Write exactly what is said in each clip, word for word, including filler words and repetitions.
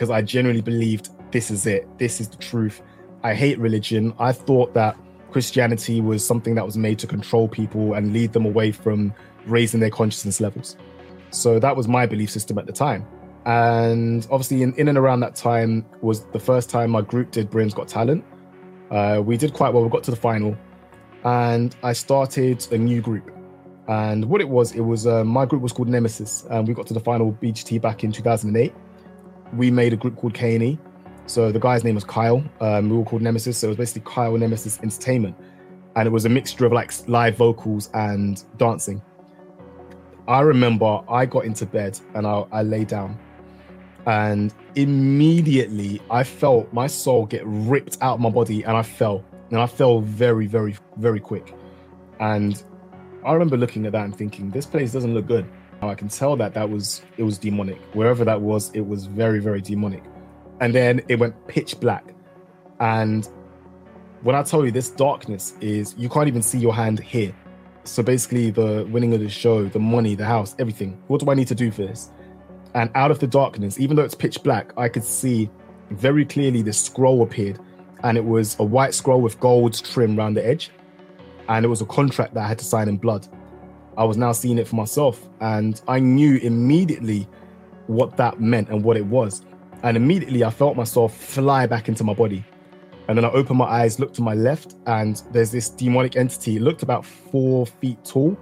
because I genuinely believed this is it. This is the truth. I hate religion. I thought that Christianity was something that was made to control people and lead them away from raising their consciousness levels. So that was my belief system at the time. And obviously in, in and around that time was the first time my group did Britain's Got Talent. Uh, we did quite well. We got to the final and I started a new group. And what it was, it was uh, my group was called Nemesis. And we got to the final B G T back in two thousand eight. We made a group called K and E. So the guy's name was Kyle. Um, we were called Nemesis. So it was basically Kyle Nemesis Entertainment. And it was a mixture of like live vocals and dancing. I remember I got into bed and I, I lay down and immediately I felt my soul get ripped out of my body and I fell. And I fell very, very, very quick. And I remember looking at that and thinking, this place doesn't look good. Now I can tell that that was, it was demonic. Wherever that was, it was very, very demonic. And then it went pitch black. And when I tell you this darkness is, you can't even see your hand here. So basically the winning of the show, the money, the house, everything. What do I need to do for this? And out of the darkness, even though it's pitch black, I could see very clearly this scroll appeared. And it was a white scroll with gold trim around the edge. And it was a contract that I had to sign in blood. I was now seeing it for myself. And I knew immediately what that meant and what it was. And immediately I felt myself fly back into my body. And then I opened my eyes, looked to my left, and there's this demonic entity. It looked about four feet tall,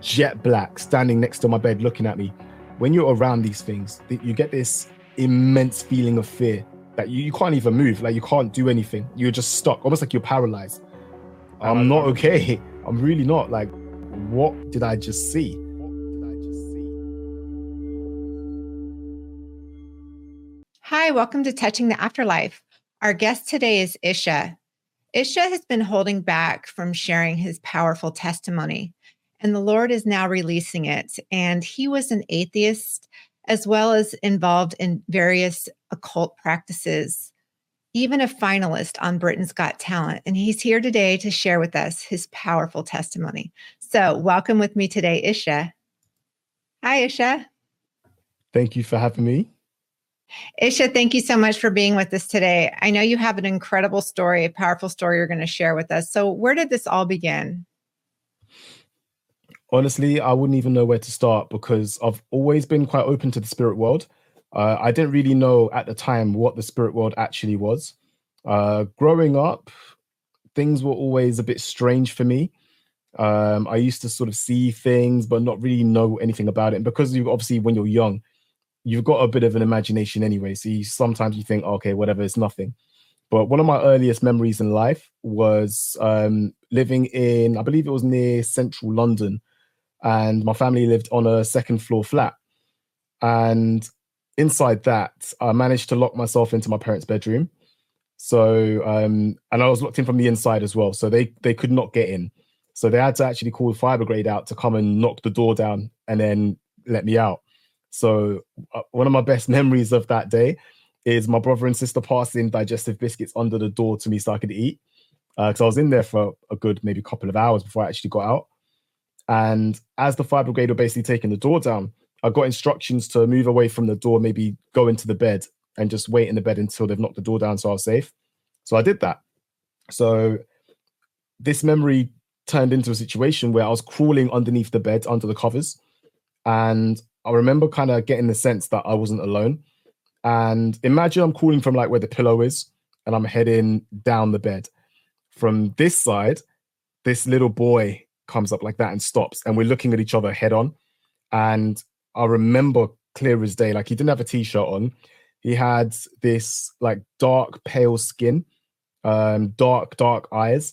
jet black, standing next to my bed, looking at me. When you're around these things, you get this immense feeling of fear that you, you can't even move. Like you can't do anything. You're just stuck, almost like you're paralyzed. I'm not okay. I'm really not. Like, what did I just see? Hi, welcome to Touching the Afterlife. Our guest today is Isha. Isha has been holding back from sharing his powerful testimony, and the Lord is now releasing it. And he was an atheist as well as involved in various occult practices, even a finalist on Britain's Got Talent. And he's here today to share with us his powerful testimony. So welcome with me today, Isha. Hi, Isha. Thank you for having me. Isha, thank you so much for being with us today. I know you have an incredible story, a powerful story you're going to share with us. So where did this all begin? Honestly, I wouldn't even know where to start because I've always been quite open to the spirit world. Uh, I didn't really know at the time what the spirit world actually was. Uh, growing up, things were always a bit strange for me. Um, I used to sort of see things, but not really know anything about it. And because you obviously, when you're young, you've got a bit of an imagination anyway. So you, sometimes you think, okay, whatever, it's nothing. But one of my earliest memories in life was um, living in, I believe it was near central London. And my family lived on a second floor flat. And inside that, I managed to lock myself into my parents' bedroom. So, um, and I was locked in from the inside as well. So they, they could not get in. So they had to actually call the fire brigade out to come and knock the door down and then let me out. So uh, one of my best memories of that day is my brother and sister passing digestive biscuits under the door to me so I could eat. Because uh, I was in there for a good maybe couple of hours before I actually got out. And as the fire brigade were basically taking the door down, I got instructions to move away from the door, maybe go into the bed and just wait in the bed until they've knocked the door down so I was safe. So I did that. So this memory turned into a situation where I was crawling underneath the bed, under the covers. And I remember kind of getting the sense that I wasn't alone. And imagine I'm crawling from like where the pillow is and I'm heading down the bed. From this side, this little boy comes up like that and stops. And we're looking at each other head on. And I remember clear as day, like he didn't have a t-shirt on. He had this like dark, pale skin, um, dark, dark eyes,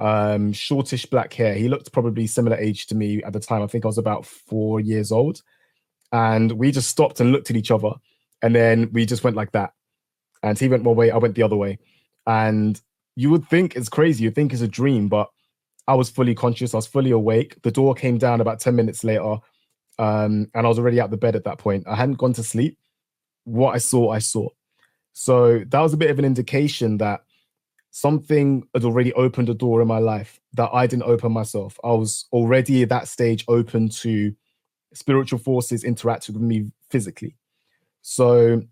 um, shortish black hair. He looked probably similar age to me at the time. I think I was about four years old. And we just stopped and looked at each other. And then we just went like that. And he went one way, I went the other way. And you would think it's crazy. You'd think it's a dream, but I was fully conscious. I was fully awake. The door came down about ten minutes later. Um, and I was already out the bed at that point. I hadn't gone to sleep. What I saw, I saw. So that was a bit of an indication that something had already opened a door in my life that I didn't open myself. I was already at that stage open to spiritual forces interacting with me physically. So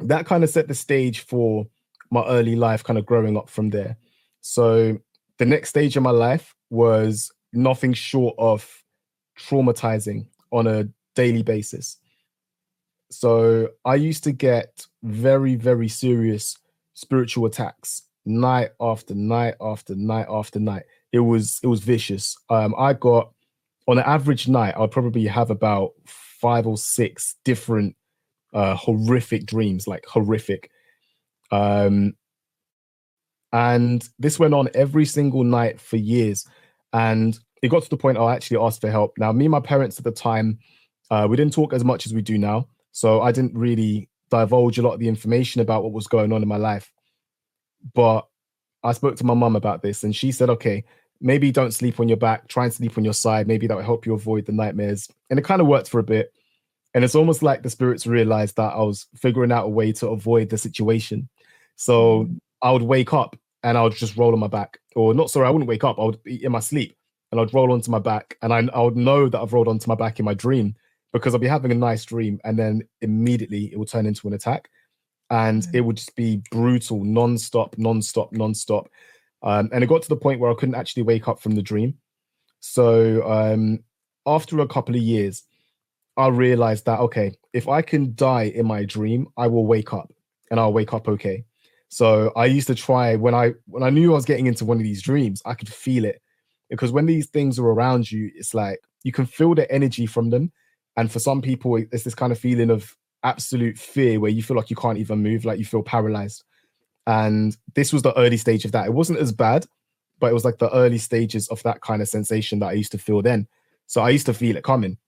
that kind of set the stage for my early life, kind of growing up from there. So the next stage of my life was nothing short of traumatizing on a daily basis. So I used to get very, very serious spiritual attacks night after night after night after night. It was it was vicious. Um, I got, on an average night, I'll probably have about five or six different uh, horrific dreams, like horrific. Um, and this went on every single night for years. And it got to the point I actually asked for help. Now, me and my parents at the time, uh, we didn't talk as much as we do now. So I didn't really divulge a lot of the information about what was going on in my life. But I spoke to my mum about this and she said, okay, maybe don't sleep on your back, try and sleep on your side. Maybe that will help you avoid the nightmares. And it kind of worked for a bit. And it's almost like the spirits realized that I was figuring out a way to avoid the situation. So I would wake up and I would just roll on my back. Or not, sorry, I wouldn't wake up. I would be in my sleep. And I'd roll onto my back, and I, I would know that I've rolled onto my back in my dream because I'd be having a nice dream, and then immediately it would turn into an attack, and mm-hmm. it would just be brutal, non-stop, non-stop, non-stop. Um, and it got to the point where I couldn't actually wake up from the dream. So um, after a couple of years, I realized that, okay, if I can die in my dream, I will wake up, and I'll wake up okay. So I used to try, when I when I knew I was getting into one of these dreams, I could feel it. Because when these things are around you, it's like you can feel the energy from them. And for some people, it's this kind of feeling of absolute fear where you feel like you can't even move, like you feel paralyzed. And this was the early stage of that. It wasn't as bad, but it was like the early stages of that kind of sensation that I used to feel then. So I used to feel it coming.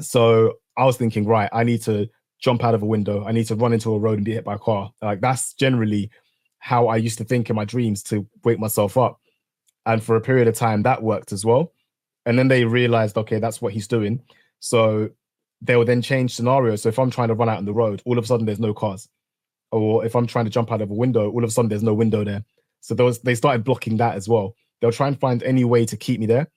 So I was thinking, right, I need to jump out of a window. I need to run into a road and be hit by a car. Like that's generally how I used to think in my dreams to wake myself up. And for a period of time, that worked as well. And then they realized, okay, that's what he's doing. So they will then change scenarios. So if I'm trying to run out on the road, all of a sudden there's no cars. Or if I'm trying to jump out of a window, all of a sudden there's no window there. So there was, they started blocking that as well. They'll try and find any way to keep me there.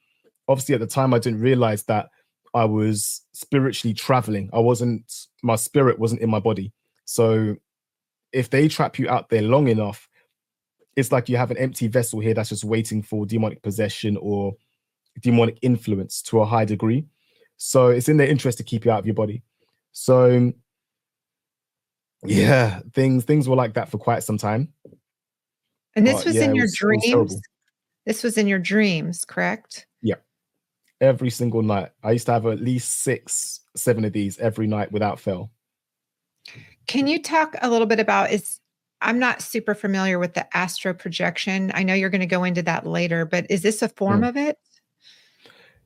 Obviously, at the time, I didn't realize that I was spiritually traveling. I wasn't, my spirit wasn't in my body. So if they trap you out there long enough, it's like you have an empty vessel here that's just waiting for demonic possession or demonic influence to a high degree. So it's in their interest to keep you out of your body. So yeah, things things were like that for quite some time. And this but, was yeah, in your was, dreams? This was in your dreams, correct? Yeah. Every single night. I used to have at least six, seven of these every night without fail. Can you talk a little bit about, is I'm not super familiar with the astro projection. I know you're going to go into that later, but is this a form mm. of it?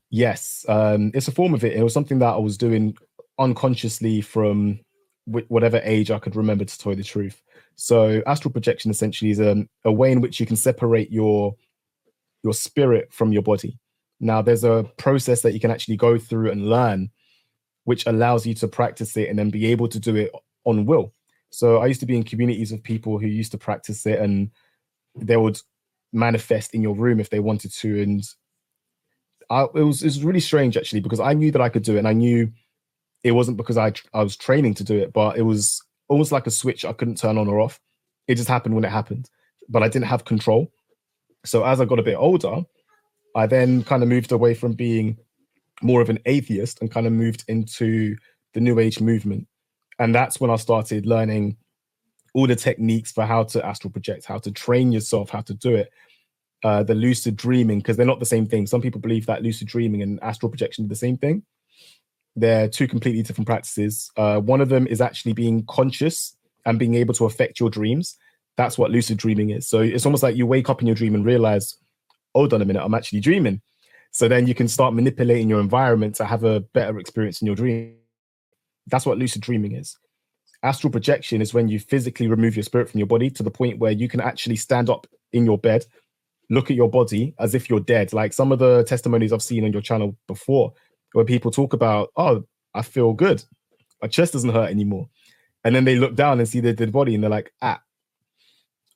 Yes, um, it's a form of it. It was something that I was doing unconsciously from w- whatever age I could remember, to tell you the truth. So astral projection essentially is a, a way in which you can separate your your spirit from your body. Now, there's a process that you can actually go through and learn, which allows you to practice it and then be able to do it on will. So I used to be in communities of people who used to practice it, and they would manifest in your room if they wanted to. And I, it was it was really strange, actually, because I knew that I could do it, and I knew it wasn't because I I was training to do it, but it was almost like a switch I couldn't turn on or off. It just happened when it happened, but I didn't have control. So as I got a bit older, I then kind of moved away from being more of an atheist and kind of moved into the New Age movement. And that's when I started learning all the techniques for how to astral project, how to train yourself, how to do it, uh, the lucid dreaming, because they're not the same thing. Some people believe that lucid dreaming and astral projection are the same thing. They're two completely different practices. Uh, one of them is actually being conscious and being able to affect your dreams. That's what lucid dreaming is. So it's almost like you wake up in your dream and realize, hold on a minute, I'm actually dreaming. So then you can start manipulating your environment to have a better experience in your dream. That's what lucid dreaming is. Astral projection is when you physically remove your spirit from your body to the point where you can actually stand up in your bed, look at your body as if you're dead. Like some of the testimonies I've seen on your channel before, where people talk about, oh, I feel good. My chest doesn't hurt anymore. And then they look down and see their dead body and they're like, ah,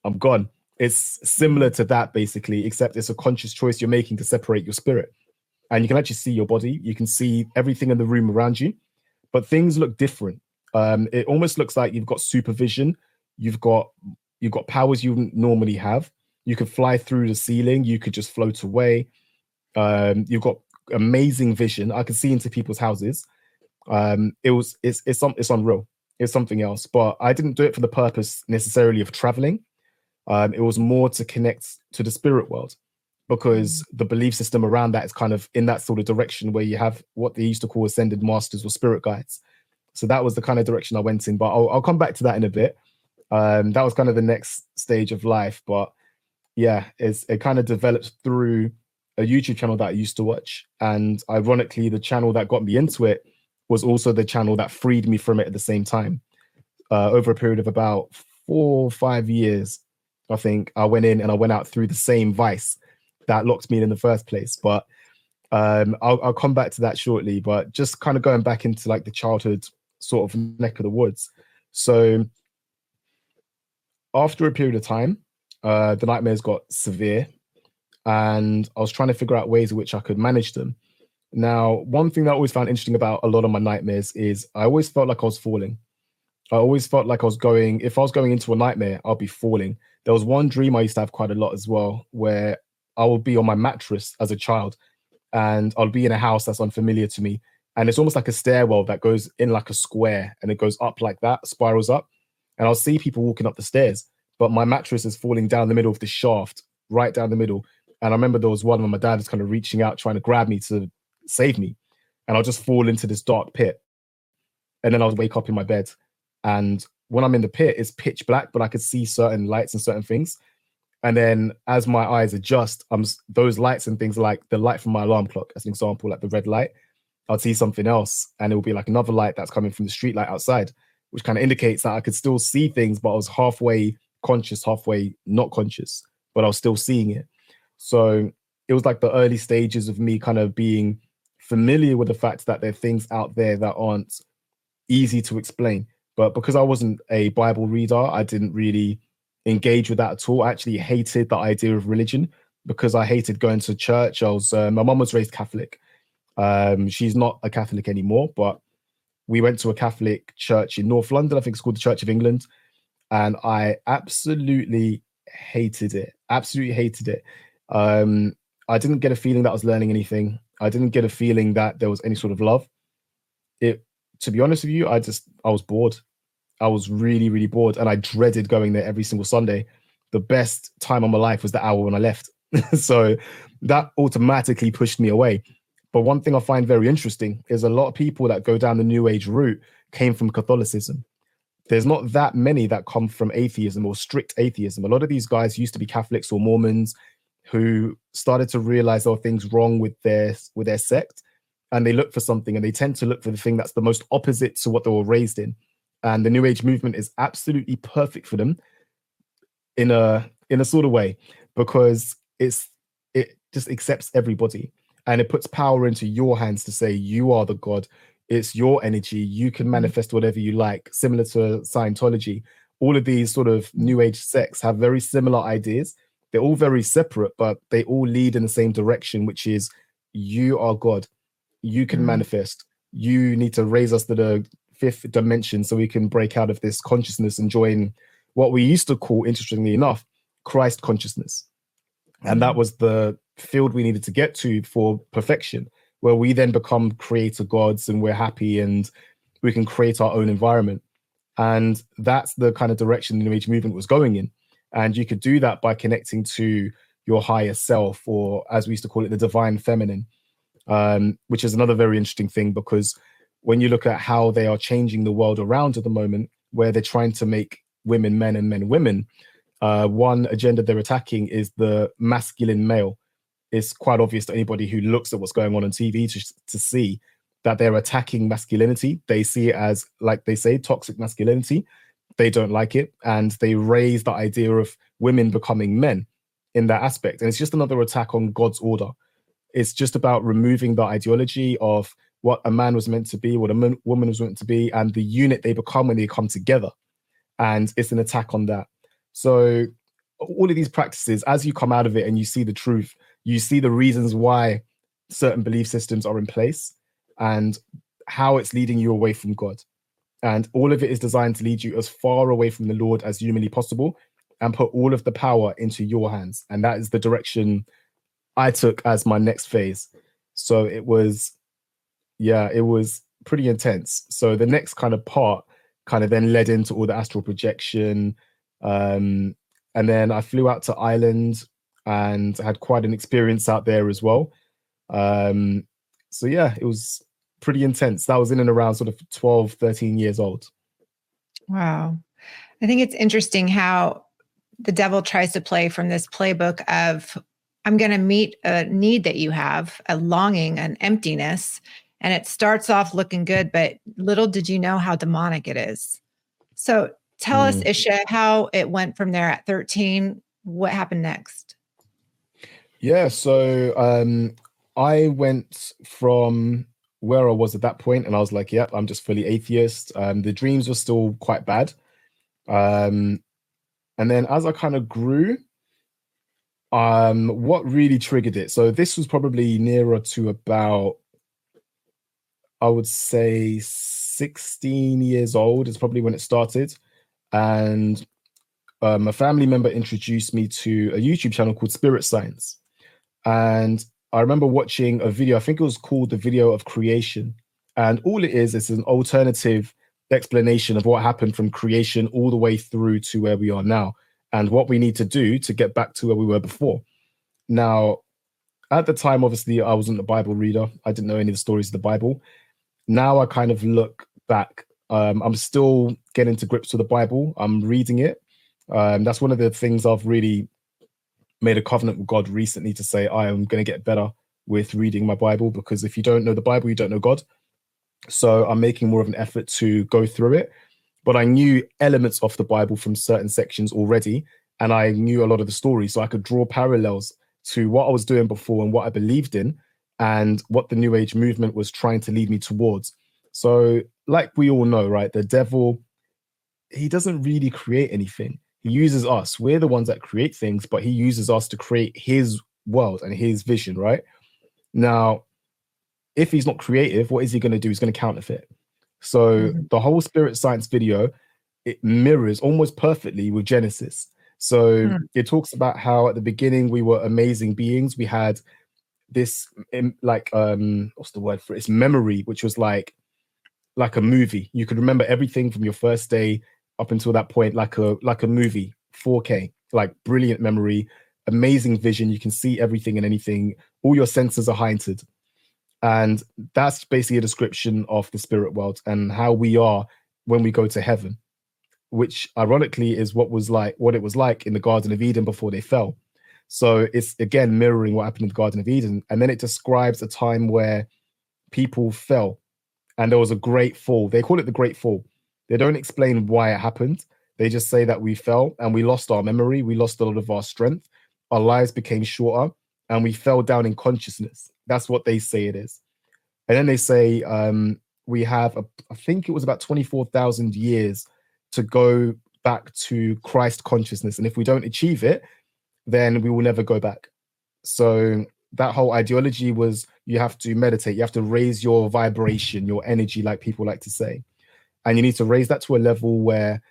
I'm gone. It's similar to that, basically, except it's a conscious choice you're making to separate your spirit. And you can actually see your body. You can see everything in the room around you. But things look different. Um, it almost looks like you've got supervision. You've got you've got powers you normally have. You could fly through the ceiling. You could just float away. Um, you've got amazing vision. I could see into people's houses. Um, it was it's it's some it's unreal. It's something else. But I didn't do it for the purpose necessarily of traveling. Um, it was more to connect to the spirit world, because the belief system around that is kind of in that sort of direction where you have what they used to call ascended masters or spirit guides. So that was the kind of direction I went in, but I'll, I'll come back to that in a bit. Um, that was kind of the next stage of life, but yeah, it's, it kind of developed through a YouTube channel that I used to watch. And ironically, the channel that got me into it was also the channel that freed me from it at the same time. Uh, over a period of about four or five years, I think I went in and I went out through the same vice that locked me in in the first place. But um, I'll, I'll come back to that shortly, but just kind of going back into like the childhood sort of neck of the woods. So after a period of time, uh, the nightmares got severe and I was trying to figure out ways in which I could manage them. Now, one thing that I always found interesting about a lot of my nightmares is I always felt like I was falling. I always felt like I was going, if I was going into a nightmare, I'll be falling. There was one dream I used to have quite a lot as well, where I would be on my mattress as a child and I'll be in a house that's unfamiliar to me. And it's almost like a stairwell that goes in like a square and it goes up like that, spirals up. And I'll see people walking up the stairs, but my mattress is falling down the middle of the shaft, right down the middle. And I remember there was one where my dad was kind of reaching out, trying to grab me to save me. And I'll just fall into this dark pit. And then I'll wake up in my bed. And when I'm in the pit, it's pitch black, but I could see certain lights and certain things. And then as my eyes adjust, I'm, those lights and things, like the light from my alarm clock, as an example, like the red light, I'll see something else. And it will be like another light that's coming from the street light outside, which kind of indicates that I could still see things, but I was halfway conscious, halfway not conscious, but I was still seeing it. So it was like the early stages of me kind of being familiar with the fact that there are things out there that aren't easy to explain. But because I wasn't a Bible reader, I didn't really engage with that at all. I actually hated the idea of religion because I hated going to church. I was uh, my mum was raised Catholic. Um, she's not a Catholic anymore, but we went to a Catholic church in North London. I think it's called the Church of England. And I absolutely hated it. Absolutely hated it. Um, I didn't get a feeling that I was learning anything. I didn't get a feeling that there was any sort of love. It, to be honest with you, I just, I was bored. I was really, really bored. And I dreaded going there every single Sunday. The best time of my life was the hour when I left. So that automatically pushed me away. But one thing I find very interesting is a lot of people that go down the New Age route came from Catholicism. There's not that many that come from atheism or strict atheism. A lot of these guys used to be Catholics or Mormons who started to realize there were things wrong with their, with their sect. And they look for something, and they tend to look for the thing that's the most opposite to what they were raised in. And the New Age movement is absolutely perfect for them in a in a sort of way, because it's it just accepts everybody and it puts power into your hands to say you are the God. It's your energy. You can manifest whatever you like, similar to Scientology. All of these sort of New Age sects have very similar ideas. They're all very separate, but they all lead in the same direction, which is you are God. You can manifest. You need to raise us to the fifth dimension so we can break out of this consciousness and join what we used to call, interestingly enough, Christ consciousness. And that was the field we needed to get to for perfection, where we then become creator gods and we're happy and we can create our own environment. And that's the kind of direction the New Age movement was going in. And you could do that by connecting to your higher self, or as we used to call it, the divine feminine. Um, which is another very interesting thing, because when you look at how they are changing the world around at the moment, where they're trying to make women men and men women, uh, one agenda they're attacking is the masculine male. It's quite obvious to anybody who looks at what's going on on T V to, to see that they're attacking masculinity. They see it as, like they say, toxic masculinity. They don't like it. And they raise the idea of women becoming men in that aspect. And it's just another attack on God's order. It's just about removing the ideology of what a man was meant to be, what a man, woman was meant to be, and the unit they become when they come together. And it's an attack on that. So all of these practices, as you come out of it and you see the truth, you see the reasons why certain belief systems are in place and how it's leading you away from God. And all of it is designed to lead you as far away from the Lord as humanly possible and put all of the power into your hands. And that is the direction I took as my next phase. So it was, yeah, it was pretty intense. So the next kind of part kind of then led into all the astral projection. Um, and then I flew out to Ireland and had quite an experience out there as well. Um, so yeah, it was pretty intense. That was in and around sort of twelve, thirteen years old. Wow. I think it's interesting how the devil tries to play from this playbook of, I'm going to meet a need that you have, a longing, an emptiness. And it starts off looking good, but little did you know how demonic it is. So tell mm. us, Isha, how it went from there at thirteen. What happened next? Yeah, so um, I went from where I was at that point, and I was like, yep, I'm just fully atheist. Um, the dreams were still quite bad. Um, and then as I kind of grew, um, what really triggered it? So this was probably nearer to about, I would say sixteen years old is probably when it started. And um, a family member introduced me to a YouTube channel called Spirit Science. And I remember watching a video, I think it was called The Video of Creation. And all it is, it's an alternative explanation of what happened from creation all the way through to where we are now and what we need to do to get back to where we were before. Now, at the time, obviously, I wasn't a Bible reader. I didn't know any of the stories of the Bible. Now I kind of look back. Um, I'm still getting to grips with the Bible. I'm reading it. Um, that's one of the things I've really made a covenant with God recently to say, I am going to get better with reading my Bible, because if you don't know the Bible, you don't know God. So I'm making more of an effort to go through it. But I knew elements of the Bible from certain sections already, and I knew a lot of the stories, so I could draw parallels to what I was doing before and what I believed in and what the New Age movement was trying to lead me towards. So like we all know, right, the devil, he doesn't really create anything. He uses us. We're the ones that create things, but he uses us to create his world and his vision, right? Now, if he's not creative, what is he going to do? He's going to counterfeit. So the whole Spirit Science video, it mirrors almost perfectly with Genesis. So mm. it talks about how at the beginning we were amazing beings. We had this like, um, what's the word for it? It's memory, which was like, like a movie. You could remember everything from your first day up until that point, like a, like a movie, four K, like brilliant memory, amazing vision. You can see everything and anything. All your senses are heightened. And that's basically a description of the spirit world and how we are when we go to heaven, which ironically is what was like what it was like in the Garden of Eden before they fell. So it's again mirroring what happened in the Garden of Eden. And then it describes a time where people fell and there was a great fall. They call it the Great Fall. They don't explain why it happened. They just say that we fell and we lost our memory. We lost a lot of our strength. Our lives became shorter and we fell down in consciousness. That's what they say it is. And then they say um, we have, a, I think it was about twenty-four thousand years to go back to Christ consciousness. And if we don't achieve it, then we will never go back. So that whole ideology was you have to meditate, you have to raise your vibration, your energy, like people like to say. And you need to raise that to a level where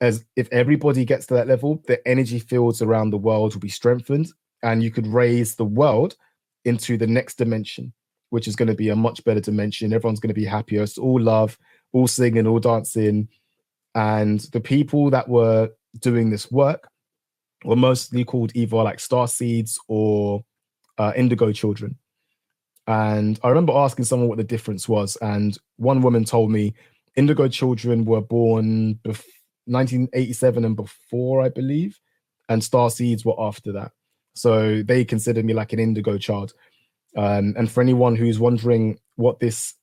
as if everybody gets to that level, the energy fields around the world will be strengthened and you could raise the world into the next dimension, which is going to be a much better dimension. Everyone's going to be happier. It's all love, all singing, all dancing. And the people that were doing this work were mostly called either like star seeds or uh, indigo children. And I remember asking someone what the difference was. And one woman told me indigo children were born bef- nineteen eighty-seven and before, I believe. And star seeds were after that. So they considered me like an indigo child. Um, and for anyone who's wondering what this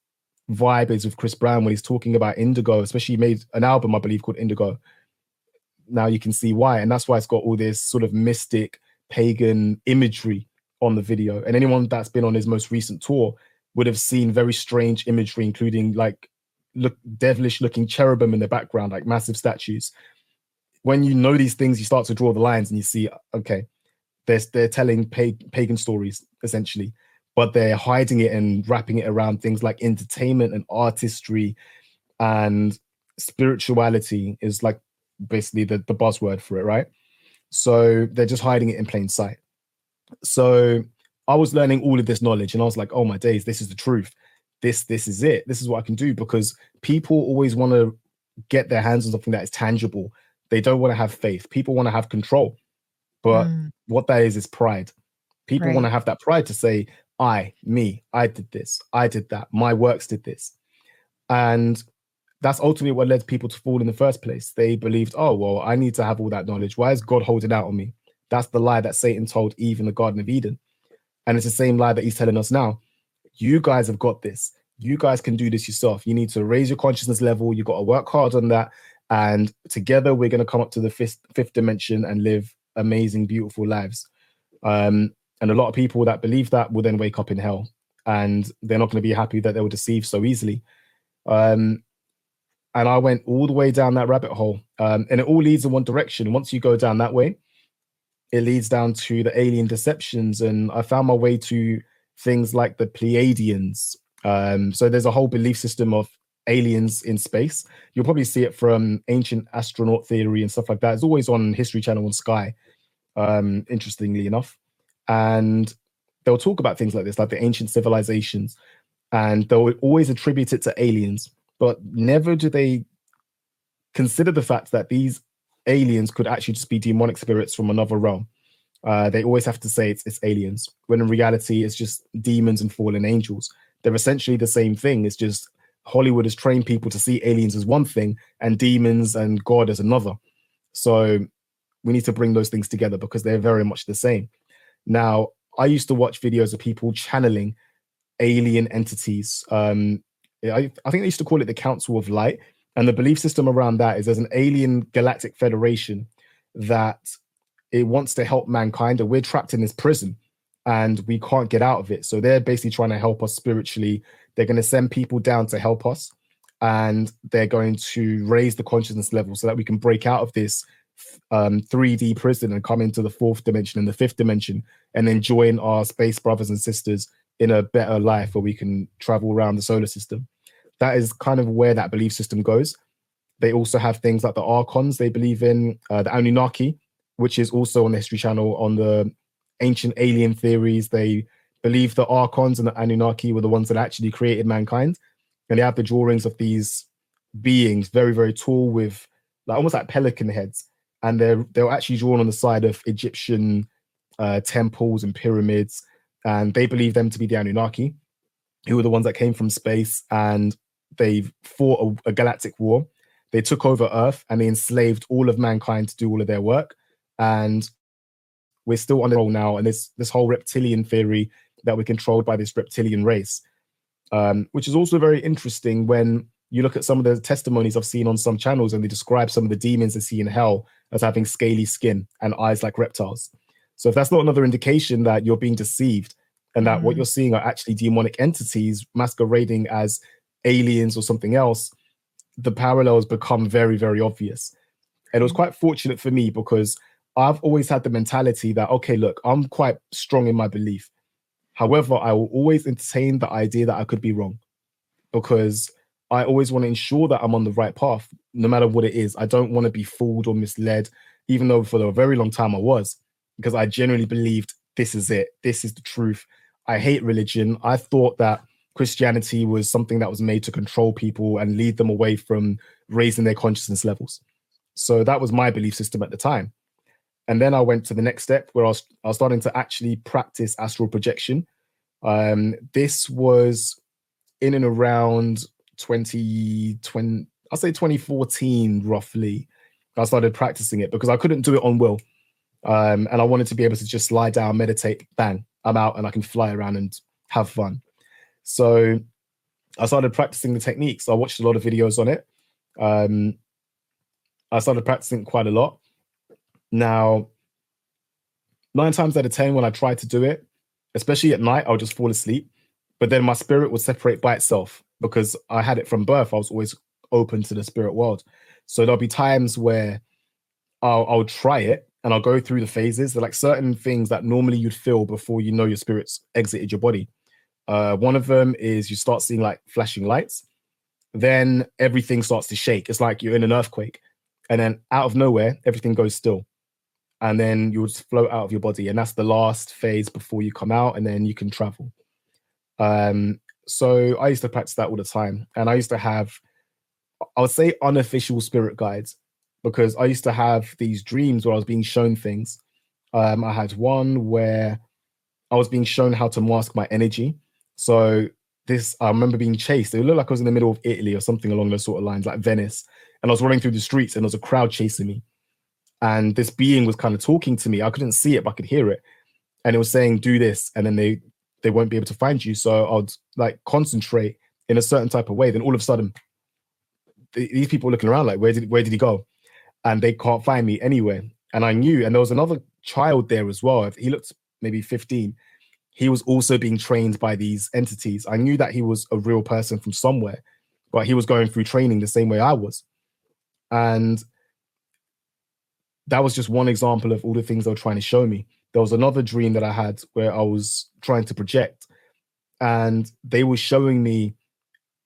vibe is with Chris Brown when he's talking about indigo, especially he made an album I believe called Indigo, now you can see why. And that's why it's got all this sort of mystic pagan imagery on the video, and anyone that's been on his most recent tour would have seen very strange imagery, including like look devilish looking cherubim in the background, like massive statues. When you know these things, you start to draw the lines and you see, okay, they're, they're telling pa- pagan stories essentially, but they're hiding it and wrapping it around things like entertainment and artistry and spirituality is like basically the, the buzzword for it, right? So they're just hiding it in plain sight. So I was learning all of this knowledge and I was like, oh my days, this is the truth. This, this is it. This is what I can do, because people always want to get their hands on something that is tangible. They don't want to have faith. People want to have control. But mm. what that is, is pride. People right. want to have that pride to say, I, me, I did this, I did that, my works did this. And that's ultimately what led people to fall in the first place. They believed, oh, well, I need to have all that knowledge. Why is God holding out on me? That's the lie that Satan told Eve in the Garden of Eden. And it's the same lie that he's telling us now. You guys have got this. You guys can do this yourself. You need to raise your consciousness level. You've got to work hard on that. And together we're going to come up to the fifth, fifth dimension and live amazing, beautiful lives. Um, and a lot of people that believe that will then wake up in hell. And they're not going to be happy that they were deceived so easily. Um, and I went all the way down that rabbit hole. Um, and it all leads in one direction. Once you go down that way, it leads down to the alien deceptions. And I found my way to things like the Pleiadians. Um, so there's a whole belief system of aliens in space. You'll probably see it from ancient astronaut theory and stuff like that. It's always on History Channel and Sky, um, interestingly enough. And they'll talk about things like this, like the ancient civilizations. And they'll always attribute it to aliens. But never do they consider the fact that these aliens could actually just be demonic spirits from another realm. Uh, they always have to say it's, it's aliens, when in reality it's just demons and fallen angels. They're essentially the same thing. It's just Hollywood has trained people to see aliens as one thing and demons and God as another. So we need to bring those things together because they're very much the same. Now, I used to watch videos of people channeling alien entities. Um, I, I think they used to call it the Council of Light. And the belief system around that is there's an alien galactic federation that it wants to help mankind, and we're trapped in this prison and we can't get out of it. So they're basically trying to help us spiritually. They're going to send people down to help us, and they're going to raise the consciousness level so that we can break out of this um, three D prison and come into the fourth dimension and the fifth dimension and then join our space brothers and sisters in a better life where we can travel around the solar system. That is kind of where that belief system goes. They also have things like the Archons they believe in, uh, the Anunnaki, which is also on the History Channel, on the ancient alien theories. They believe the Archons and the Anunnaki were the ones that actually created mankind. And they have the drawings of these beings, very, very tall, with like almost like pelican heads. And they're, they're actually drawn on the side of Egyptian uh, temples and pyramids. And they believe them to be the Anunnaki, who were the ones that came from space. And they fought a, a galactic war. They took over Earth and they enslaved all of mankind to do all of their work. And we're still on the roll now. And this this whole reptilian theory that we're controlled by this reptilian race, um, which is also very interesting when you look at some of the testimonies I've seen on some channels, and they describe some of the demons they see in hell as having scaly skin and eyes like reptiles. So if that's not another indication that you're being deceived and that mm. what you're seeing are actually demonic entities masquerading as aliens or something else, the parallels become very, very obvious. And it was quite fortunate for me because I've always had the mentality that, okay, look, I'm quite strong in my belief. However, I will always entertain the idea that I could be wrong, because I always want to ensure that I'm on the right path, no matter what it is. I don't want to be fooled or misled, even though for a very long time I was, because I genuinely believed this is it. This is the truth. I hate religion. I thought that Christianity was something that was made to control people and lead them away from raising their consciousness levels. So that was my belief system at the time. And then I went to the next step where I was, I was starting to actually practice astral projection. Um, this was in and around twenty twenty, I'll say twenty fourteen roughly. I started practicing it because I couldn't do it on will. Um, and I wanted to be able to just lie down, meditate, bang, I'm out and I can fly around and have fun. So I started practicing the techniques. I watched a lot of videos on it. Um, I started practicing quite a lot. Now, nine times out of ten, when I tried to do it, especially at night, I would just fall asleep. But then my spirit would separate by itself because I had it from birth. I was always open to the spirit world. So there'll be times where I'll, I'll try it and I'll go through the phases. They're like certain things that normally you'd feel before you know your spirit's exited your body. Uh, one of them is you start seeing like flashing lights. then everything starts to shake. It's like you're in an earthquake. And then out of nowhere, everything goes still. And then you'll just float out of your body. And that's the last phase before you come out, and then you can travel. Um, so I used to practice that all the time. And I used to have, I would say, unofficial spirit guides, because I used to have these dreams where I was being shown things. Um, I had one where I was being shown how to mask my energy. So this, I remember being chased. It looked like I was in the middle of Italy or something along those sort of lines, like Venice. And I was running through the streets and there was a crowd chasing me. And this being was kind of talking to me. I couldn't see it, but I could hear it. And it was saying, do this, and then they, they won't be able to find you. So I would like concentrate in a certain type of way. Then all of a sudden, th- these people were looking around like, where did, where did he go? And they can't find me anywhere. And I knew, and there was another child there as well. He looked maybe fifteen. He was also being trained by these entities. I knew that he was a real person from somewhere, but he was going through training the same way I was. And that was just one example of all the things they were trying to show me. There was another dream that I had where I was trying to project, and they were showing me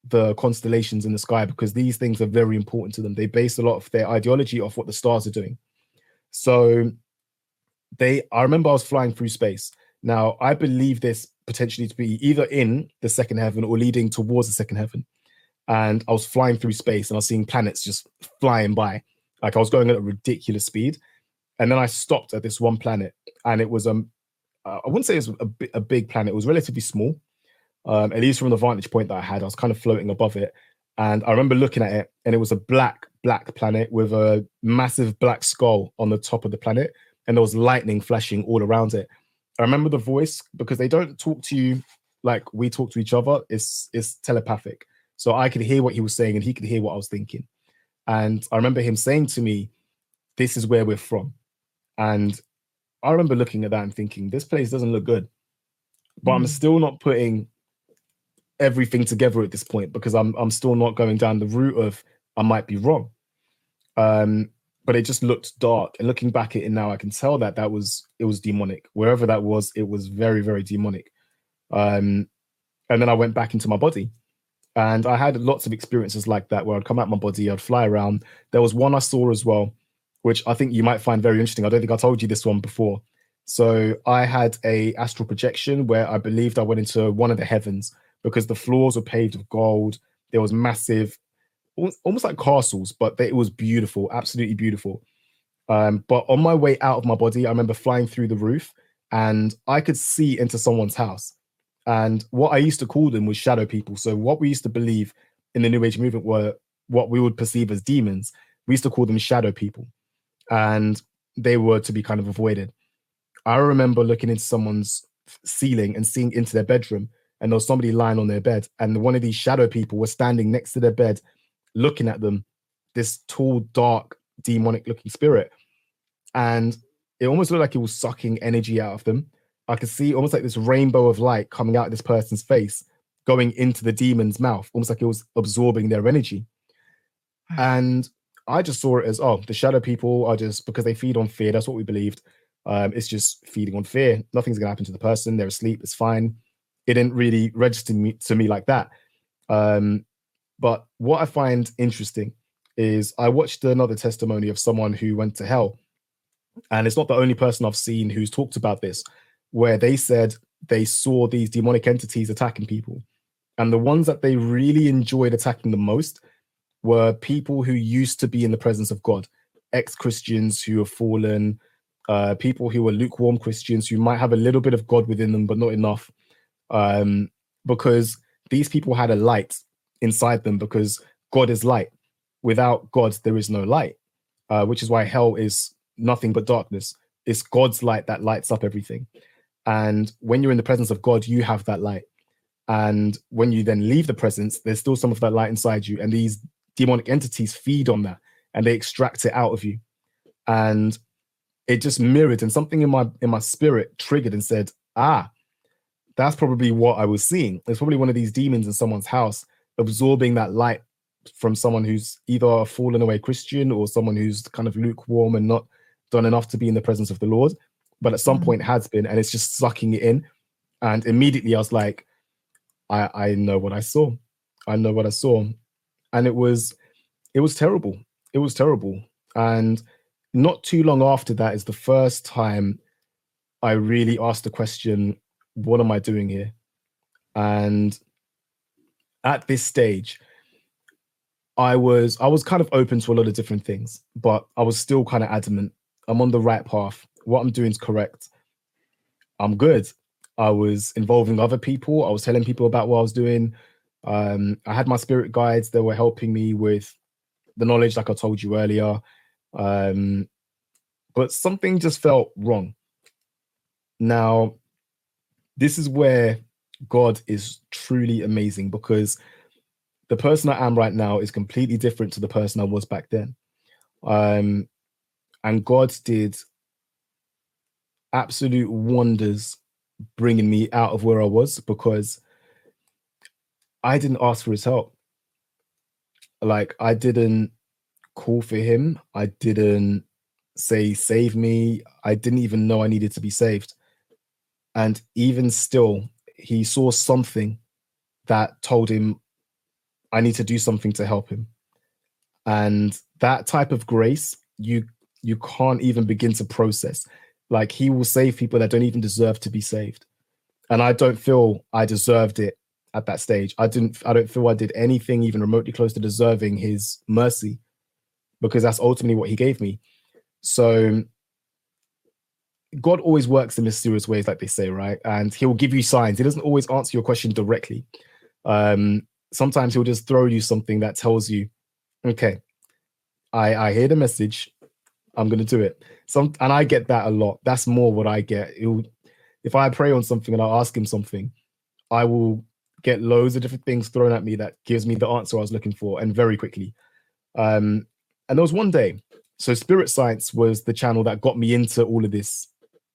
the constellations in the sky, because these things are very important to them. They base a lot of their ideology off what the stars are doing. So they, I remember I was flying through space. Now, I believe this potentially to be either in the second heaven or leading towards the second heaven. And I was flying through space and I was seeing planets just flying by. Like, I was going at a ridiculous speed. And then I stopped at this one planet, and it was, um, I wouldn't say it was a, a big planet. It was relatively small, um, at least from the vantage point that I had. I was kind of floating above it. And I remember looking at it, and it was a black, black planet with a massive black skull on the top of the planet. And there was lightning flashing all around it. I remember the voice, because they don't talk to you like we talk to each other. It's, it's telepathic. So I could hear what he was saying and he could hear what I was thinking. And I remember him saying to me, this is where we're from. And I remember looking at that and thinking, this place doesn't look good. But mm. I'm still not putting everything together at this point, because I'm I'm still not going down the route of I might be wrong. Um, but it just looked dark. And looking back at it now, I can tell that that was, it was demonic. Wherever that was, it was very, very demonic. Um, and then I went back into my body. And I had lots of experiences like that where I'd come out my body, I'd fly around. There was one I saw as well, which I think you might find very interesting. I don't think I told you this one before. So I had a astral projection where I believed I went into one of the heavens, because the floors were paved with gold. There was massive, almost like castles, but it was beautiful, absolutely beautiful. Um, but on my way out of my body, I remember flying through the roof and I could see into someone's house. And what I used to call them was shadow people. So what we used to believe in the New Age movement were what we would perceive as demons. We used to call them shadow people, and they were to be kind of avoided. I remember looking into someone's ceiling and seeing into their bedroom, and there was somebody lying on their bed. And one of these shadow people was standing next to their bed, looking at them, this tall, dark, demonic looking spirit. And it almost looked like it was sucking energy out of them. I could see almost like this rainbow of light coming out of this person's face, going into the demon's mouth, almost like it was absorbing their energy. And I just saw it as, oh, the shadow people are just, because they feed on fear, that's what we believed. Um, it's just feeding on fear. Nothing's going to happen to the person. They're asleep. It's fine. It didn't really register me, to me like that. Um, but what I find interesting is I watched another testimony of someone who went to hell. And it's not the only person I've seen who's talked about this, where they said they saw these demonic entities attacking people. And the ones that they really enjoyed attacking the most were people who used to be in the presence of God, ex-Christians who have fallen, uh, people who were lukewarm Christians who might have a little bit of God within them, but not enough. Um, because these people had a light inside them, because God is light. Without God, there is no light, uh, which is why hell is nothing but darkness. It's God's light that lights up everything. And when you're in the presence of God, you have that light. And when you then leave the presence, there's still some of that light inside you. And these demonic entities feed on that and they extract it out of you. And it just mirrored. And something in my in my spirit triggered and said, ah, that's probably what I was seeing. It's probably one of these demons in someone's house absorbing that light from someone who's either a fallen away Christian or someone who's kind of lukewarm and not done enough to be in the presence of the Lord, but at some mm. point has been, and it's just sucking it in. And immediately I was like, I, I know what I saw. I know what I saw. and it was it was terrible. It was terrible. And not too long after that is the first time I really asked the question, what am I doing here? And at this stage, I was I was kind of open to a lot of different things, but I was still kind of adamant. I'm on the right path. What I'm doing is correct. I'm good. I was involving other people. I was telling people about what I was doing. Um, I had my spirit guides that were helping me with the knowledge, like I told you earlier. Um, but something just felt wrong. Now, this is where God is truly amazing, because the person I am right now is completely different to the person I was back then. Um, and God did absolute wonders bringing me out of where I was, because I didn't ask for his help. Like, I didn't call for him. I didn't say, save me. I didn't even know I needed to be saved. And even still, he saw something that told him, I need to do something to help him. And that type of grace, you you can't even begin to process. Like, he will save people that don't even deserve to be saved. And I don't feel I deserved it at that stage. I didn't, I don't feel I did anything even remotely close to deserving his mercy, because that's ultimately what he gave me. So God always works in mysterious ways, like they say, right? And he'll give you signs. He doesn't always answer your question directly. Um, Sometimes he'll just throw you something that tells you, okay, I, I hear the message, I'm going to do it. Some, and I get that a lot. That's more what I get. It'll, if I pray on something and I ask him something, I will get loads of different things thrown at me that gives me the answer I was looking for, and very quickly. Um, and there was one day, so Spirit Science was the channel that got me into all of this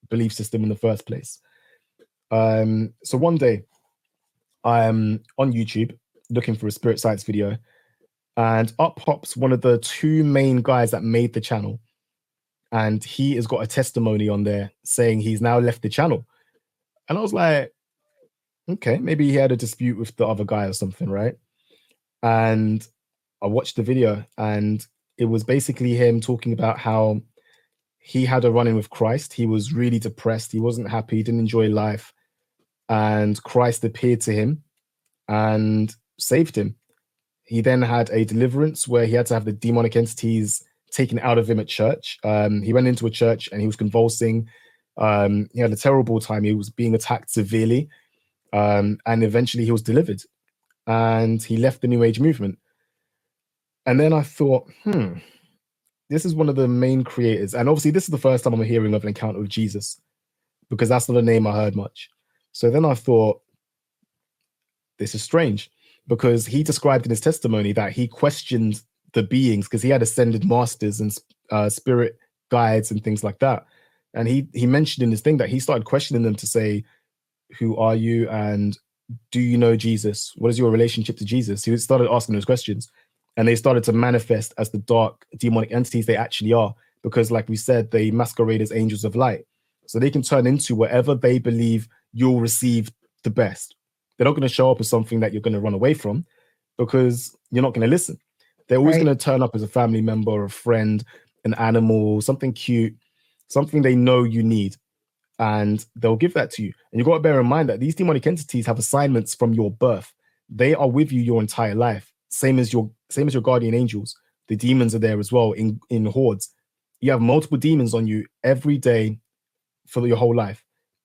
belief system in the first place. Um, so one day, I'm on YouTube, looking for a Spirit Science video, and up pops one of the two main guys that made the channel, and he has got a testimony on there saying he's now left the channel. And I was like, okay, maybe he had a dispute with the other guy or something, right? And I watched the video, and it was basically him talking about how he had a run-in with Christ. He was really depressed, he wasn't happy, he didn't enjoy life, and Christ appeared to him and saved him. He then had a deliverance where he had to have the demonic entities taken out of him at church. Um, he went into a church and he was convulsing. Um, he had a terrible time. He was being attacked severely. Um, and eventually he was delivered. And he left the New Age movement. And then I thought, hmm, this is one of the main creators. And obviously this is the first time I'm hearing of an encounter with Jesus, because that's not a name I heard much. So then I thought, this is strange. Because he described in his testimony that he questioned the beings, because he had ascended masters and uh, spirit guides and things like that. And he he mentioned in his thing that he started questioning them to say, who are you? And do you know Jesus? What is your relationship to Jesus? He started asking those questions, and they started to manifest as the dark demonic entities they actually are. Because like we said, they masquerade as angels of light. So they can turn into whatever they believe you'll receive the best. They're not going to show up as something that you're going to run away from, because you're not going to listen. They're always right. going to turn up as a family member, or a friend, an animal, something cute, something they know you need. And they'll give that to you. And you've got to bear in mind that these demonic entities have assignments from your birth. They are with you your entire life. Same as your same as your guardian angels. The demons are there as well in, in hordes. You have multiple demons on you every day for your whole life.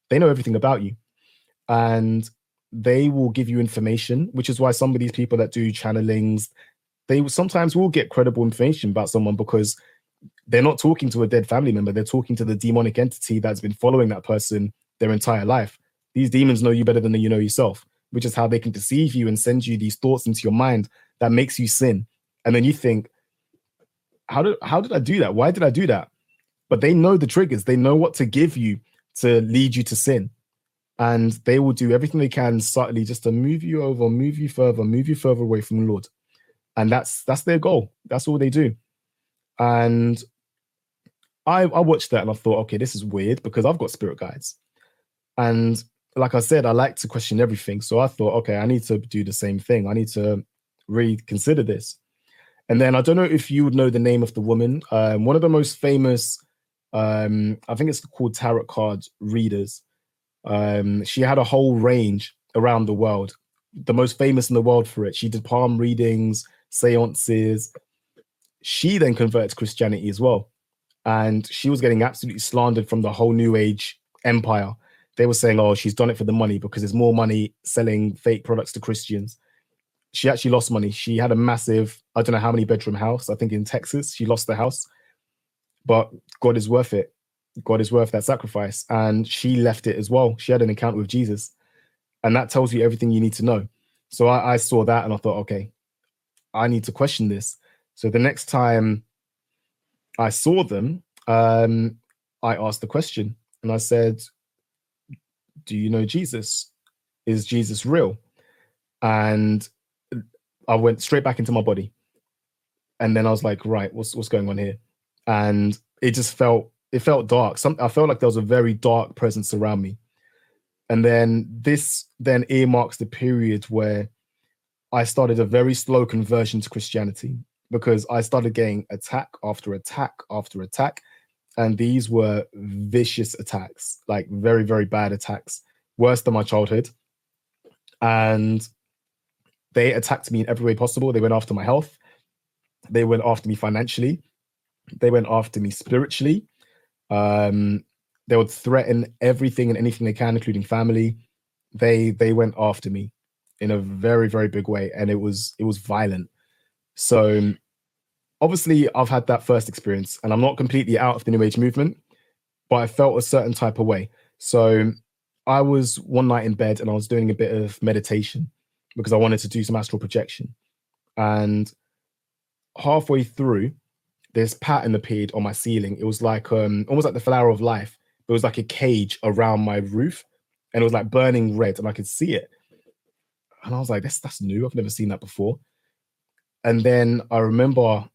They know everything about you. And they will give you information, which is why some of these people that do channelings, they sometimes will get credible information about someone, because they're not talking to a dead family member. They're talking to the demonic entity that's been following that person their entire life. These demons know you better than you know yourself, which is how they can deceive you and send you these thoughts into your mind that makes you sin. And then you think, how did, how did I do that? Why did I do that? But they know the triggers. They know what to give you to lead you to sin. And they will do everything they can subtly just to move you over, move you further, move you further away from the Lord. And that's that's their goal. That's all they do. And I, I watched that and I thought, okay, this is weird, because I've got spirit guides. And like I said, I like to question everything. So I thought, okay, I need to do the same thing. I need to really consider this. And then I don't know if you would know the name of the woman. Um, one of the most famous, um, I think it's called tarot card readers. Um, she had a whole range around the world, the most famous in the world for it. She did palm readings, seances. She then converted to Christianity as well. And she was getting absolutely slandered from the whole New Age empire. They were saying, oh, she's done it for the money because there's more money selling fake products to Christians. She actually lost money. She had a massive, I don't know how many bedroom house, I think in Texas. She lost the house. But God is worth it. God is worth that sacrifice. And she left it as well. She had an encounter with Jesus. And that tells you everything you need to know. So I, I saw that and I thought, okay, I need to question this. So the next time I saw them, um, I asked the question and I said, do you know Jesus? Is Jesus real? And I went straight back into my body. And then I was like, right, what's what's going on here? And it just felt, it felt dark. Some, I felt like there was a very dark presence around me. And then this then earmarks the period where I started a very slow conversion to Christianity, because I started getting attack after attack after attack. And these were vicious attacks, like very, very bad attacks, worse than my childhood. And they attacked me in every way possible. They went after my health. They went after me financially. They went after me spiritually. Um, they would threaten everything and anything they can, including family. They they went after me in a very, very big way. And it was it was violent. So obviously I've had that first experience and I'm not completely out of the New Age movement, but I felt a certain type of way. So I was one night in bed and I was doing a bit of meditation because I wanted to do some astral projection. And halfway through, this pattern appeared on my ceiling. It was like um, almost like the flower of life. It was like a cage around my roof and it was like burning red and I could see it. And I was like, that's, that's new. I've never seen that before. And then I remember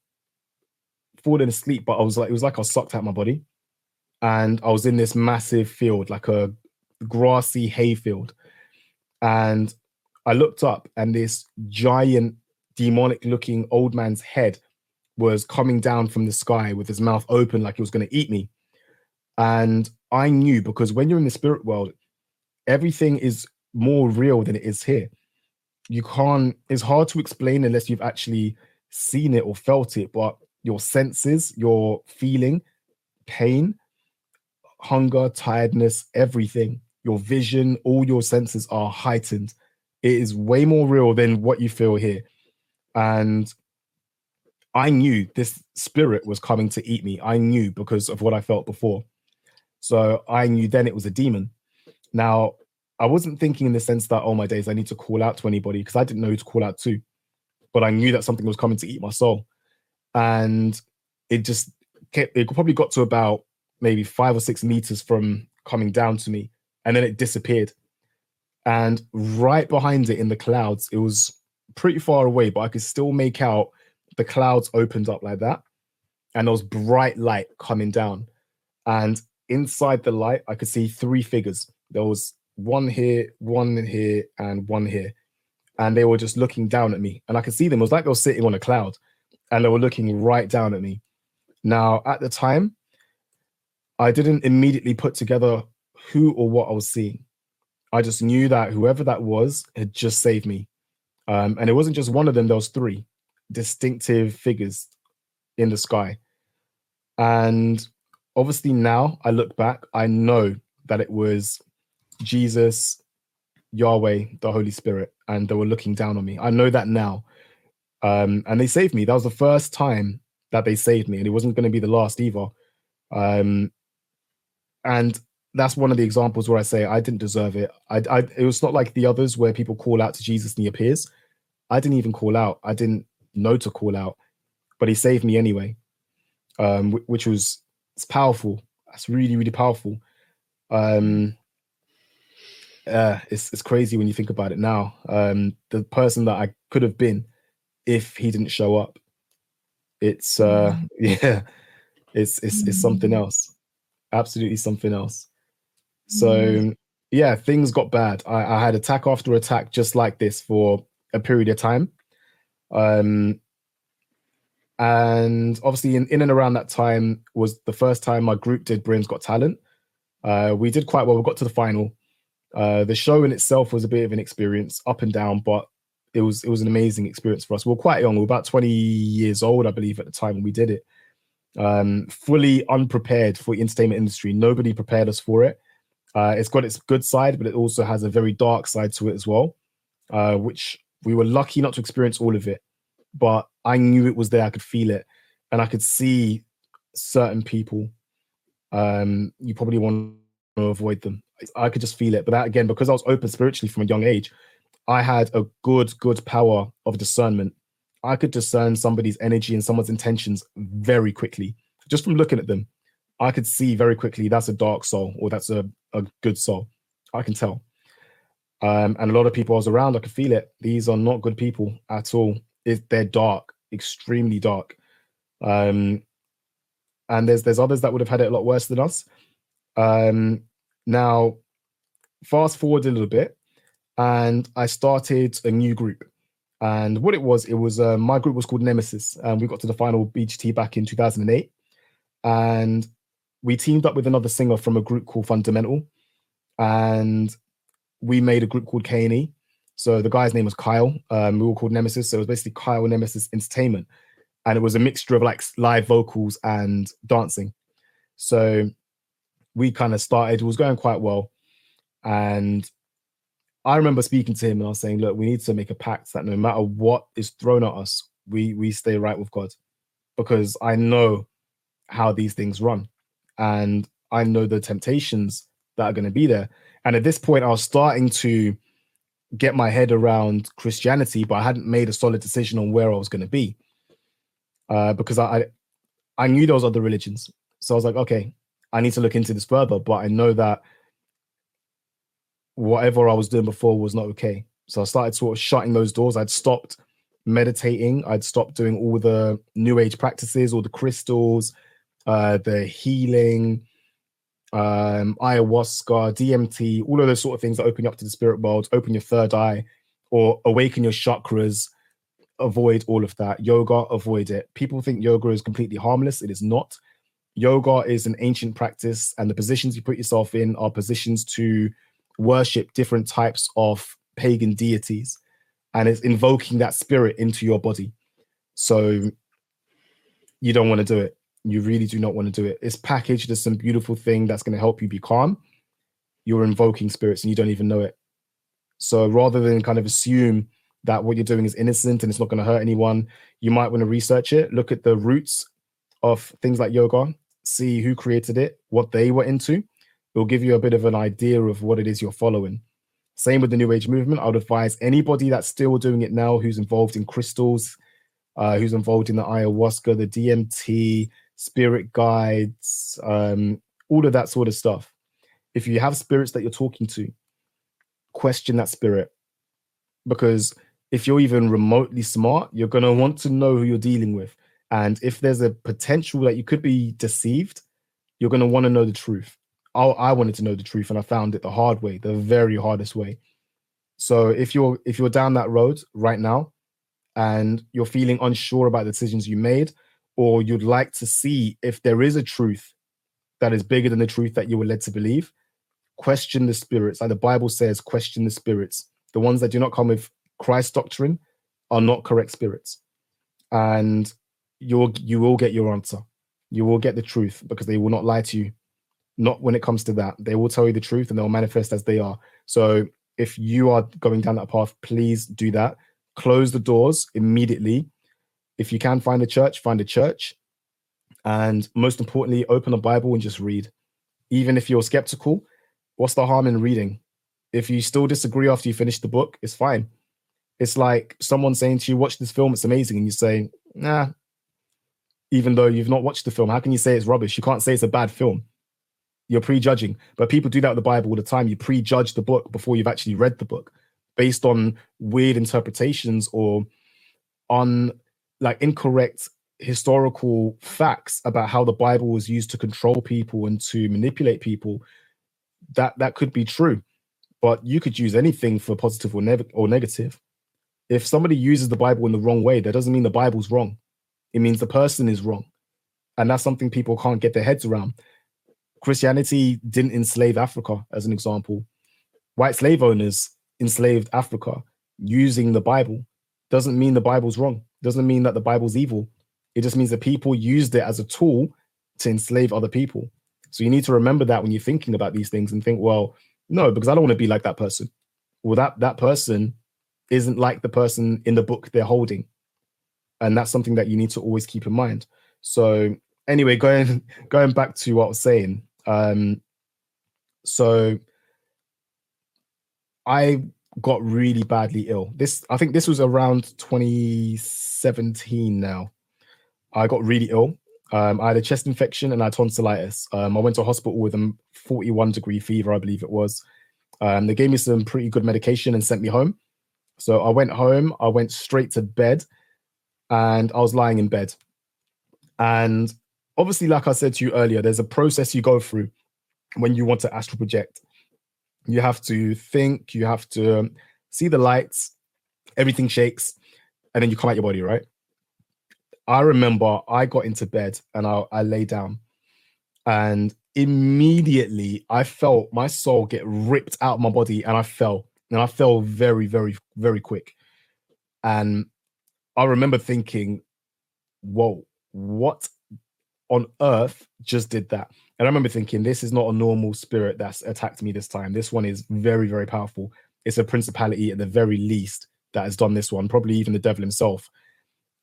falling asleep, but I was like, it was like I was sucked out of my body. And I was in this massive field, like a grassy hayfield. And I looked up and this giant demonic looking old man's head was coming down from the sky with his mouth open like he was going to eat me. And I knew, because when you're in the spirit world, everything is more real than it is here. You can't, it's hard to explain unless you've actually seen it or felt it, but your senses, your feeling, pain, hunger, tiredness, everything, your vision, all your senses are heightened. It is way more real than what you feel here. And I knew this spirit was coming to eat me. I knew because of what I felt before. So I knew then it was a demon. Now, I wasn't thinking in the sense that, oh my days, I need to call out to anybody, because I didn't know who to call out to, but I knew that something was coming to eat my soul. And it just kept, it probably got to about maybe five or six meters from coming down to me. And then it disappeared. And right behind it in the clouds, it was pretty far away, but I could still make out the clouds opened up like that. And there was bright light coming down. And inside the light, I could see three figures. There was one here, one here, and one here. And they were just looking down at me. And I could see them. It was like they were sitting on a cloud. And they were looking right down at me. Now, at the time, I didn't immediately put together who or what I was seeing. I just knew that whoever that was had just saved me. Um, and it wasn't just one of them. There was three distinctive figures in the sky. And obviously now I look back, I know that it was Jesus, Yahweh, the Holy Spirit, and they were looking down on me. I know that now. Um, and they saved me. That was the first time that they saved me, and it wasn't going to be the last either. Um, and that's one of the examples where I say I didn't deserve it. I, I, it was not like the others where people call out to Jesus and he appears. I didn't even call out. I didn't know to call out, but he saved me anyway, um, which was it's powerful. That's really, really powerful. Um, uh, it's, it's crazy when you think about it now. Um, the person that I could have been if he didn't show up. It's uh yeah, it's it's it's something else. Absolutely something else. So yeah, things got bad. I, I had attack after attack just like this for a period of time. Um And obviously in, in and around that time was the first time my group did Britain's Got Talent. Uh, we did quite well. We got to the final. Uh, the show in itself was a bit of an experience, up and down, but it was it was an amazing experience for us. We were quite young. We were about twenty years old, I believe, at the time when we did it. Um, fully unprepared for the entertainment industry. Nobody prepared us for it. Uh, it's got its good side, but it also has a very dark side to it as well, uh, which we were lucky not to experience all of it. But I knew it was there. I could feel it. And I could see certain people. Um, you probably want to avoid them. I could just feel it. But that, again, because I was open spiritually from a young age, I had a good, good power of discernment. I could discern somebody's energy and someone's intentions very quickly. Just from looking at them, I could see very quickly that's a dark soul or that's a, a good soul. I can tell. Um, and a lot of people I was around, I could feel it. These are not good people at all. It, they're dark, extremely dark. Um, and there's there's others that would have had it a lot worse than us. Um, now, fast forward a little bit, and I started a new group. And what it was, it was uh, my group was called Nemesis. And we got to the final B G T back in two thousand eight. And we teamed up with another singer from a group called Fundamental. And we made a group called K and E. So the guy's name was Kyle. Um, we were called Nemesis. So it was basically Kyle Nemesis Entertainment. And it was a mixture of like live vocals and dancing. So we kind of started, it was going quite well. And I remember speaking to him and I was saying, look, we need to make a pact that no matter what is thrown at us, we we stay right with God, because I know how these things run and I know the temptations that are going to be there. And at this point, I was starting to get my head around Christianity, but I hadn't made a solid decision on where I was going to be, uh, because I, I I knew there was other religions. So I was like, okay, I need to look into this further, but I know that whatever I was doing before was not okay. So I started sort of shutting those doors. I'd stopped meditating. I'd stopped doing all the new age practices, all the crystals, uh, the healing, um, ayahuasca, D M T, all of those sort of things that open you up to the spirit world, open your third eye or awaken your chakras. Avoid all of that. Yoga, avoid it. People think yoga is completely harmless. It is not. Yoga is an ancient practice, and the positions you put yourself in are positions to worship different types of pagan deities, and it's invoking that spirit into your body. So you don't want to do it. You really do not want to do it. It's packaged as some beautiful thing that's going to help you be calm. You're invoking spirits and you don't even know it. So rather than kind of assume that what you're doing is innocent and it's not going to hurt anyone, you might want to research it. Look at the roots of things like yoga, see who created it, what they were into. It'll give you a bit of an idea of what it is you're following. Same with the New Age movement. I would advise anybody that's still doing it now, who's involved in crystals, uh, who's involved in the ayahuasca, the D M T, spirit guides, um, all of that sort of stuff. If you have spirits that you're talking to, question that spirit. Because if you're even remotely smart, you're going to want to know who you're dealing with. And if there's a potential that you could be deceived, you're going to want to know the truth. I wanted to know the truth, and I found it the hard way, the very hardest way. So if you're if you're down that road right now and you're feeling unsure about the decisions you made, or you'd like to see if there is a truth that is bigger than the truth that you were led to believe, question the spirits. Like the Bible says, question the spirits. The ones that do not come with Christ's doctrine are not correct spirits. And you'll, you will get your answer. You will get the truth, because they will not lie to you. Not when it comes to that. They will tell you the truth and they'll manifest as they are. So if you are going down that path, please do that. Close the doors immediately. If you can find a church, find a church. And most importantly, open a Bible and just read. Even if you're skeptical, what's the harm in reading? If you still disagree after you finish the book, it's fine. It's like someone saying to you, watch this film, it's amazing. And you say, nah, even though you've not watched the film, how can you say it's rubbish? You can't say it's a bad film. You're prejudging. But people do that with the Bible all the time. You prejudge the book before you've actually read the book based on weird interpretations or on like incorrect historical facts about how the Bible was used to control people and to manipulate people. That that could be true, but you could use anything for positive or, ne- or negative. If somebody uses the Bible in the wrong way, that doesn't mean the Bible's wrong. It means the person is wrong. And that's something people can't get their heads around. Christianity didn't enslave Africa, as an example. White slave owners enslaved Africa using the Bible. Doesn't mean the Bible's wrong. Doesn't mean that the Bible's evil. It just means that people used it as a tool to enslave other people. So you need to remember that when you're thinking about these things and think, well, no, because I don't want to be like that person. Well, that, that person isn't like the person in the book they're holding. And that's something that you need to always keep in mind. So anyway, going going back to what I was saying. Um, so I got really badly ill. This I think this was around twenty seventeen now. I got really ill. Um, I had a chest infection and I had tonsillitis. Um, I went to hospital with a forty-one degree fever, I believe it was. Um, they gave me some pretty good medication and sent me home. So I went home, I went straight to bed, and I was lying in bed. And obviously, like I said to you earlier, there's a process you go through when you want to astral project. You have to think, you have to see the lights, everything shakes, and then you come out your body, right? I remember I got into bed and I, I lay down, and immediately I felt my soul get ripped out of my body, and I fell. And I fell very, very, very quick. And I remember thinking, whoa, what on earth just did that? And I remember thinking, this is not a normal spirit that's attacked me this time. This one is very, very powerful. It's a principality at the very least that has done this one, probably even the devil himself.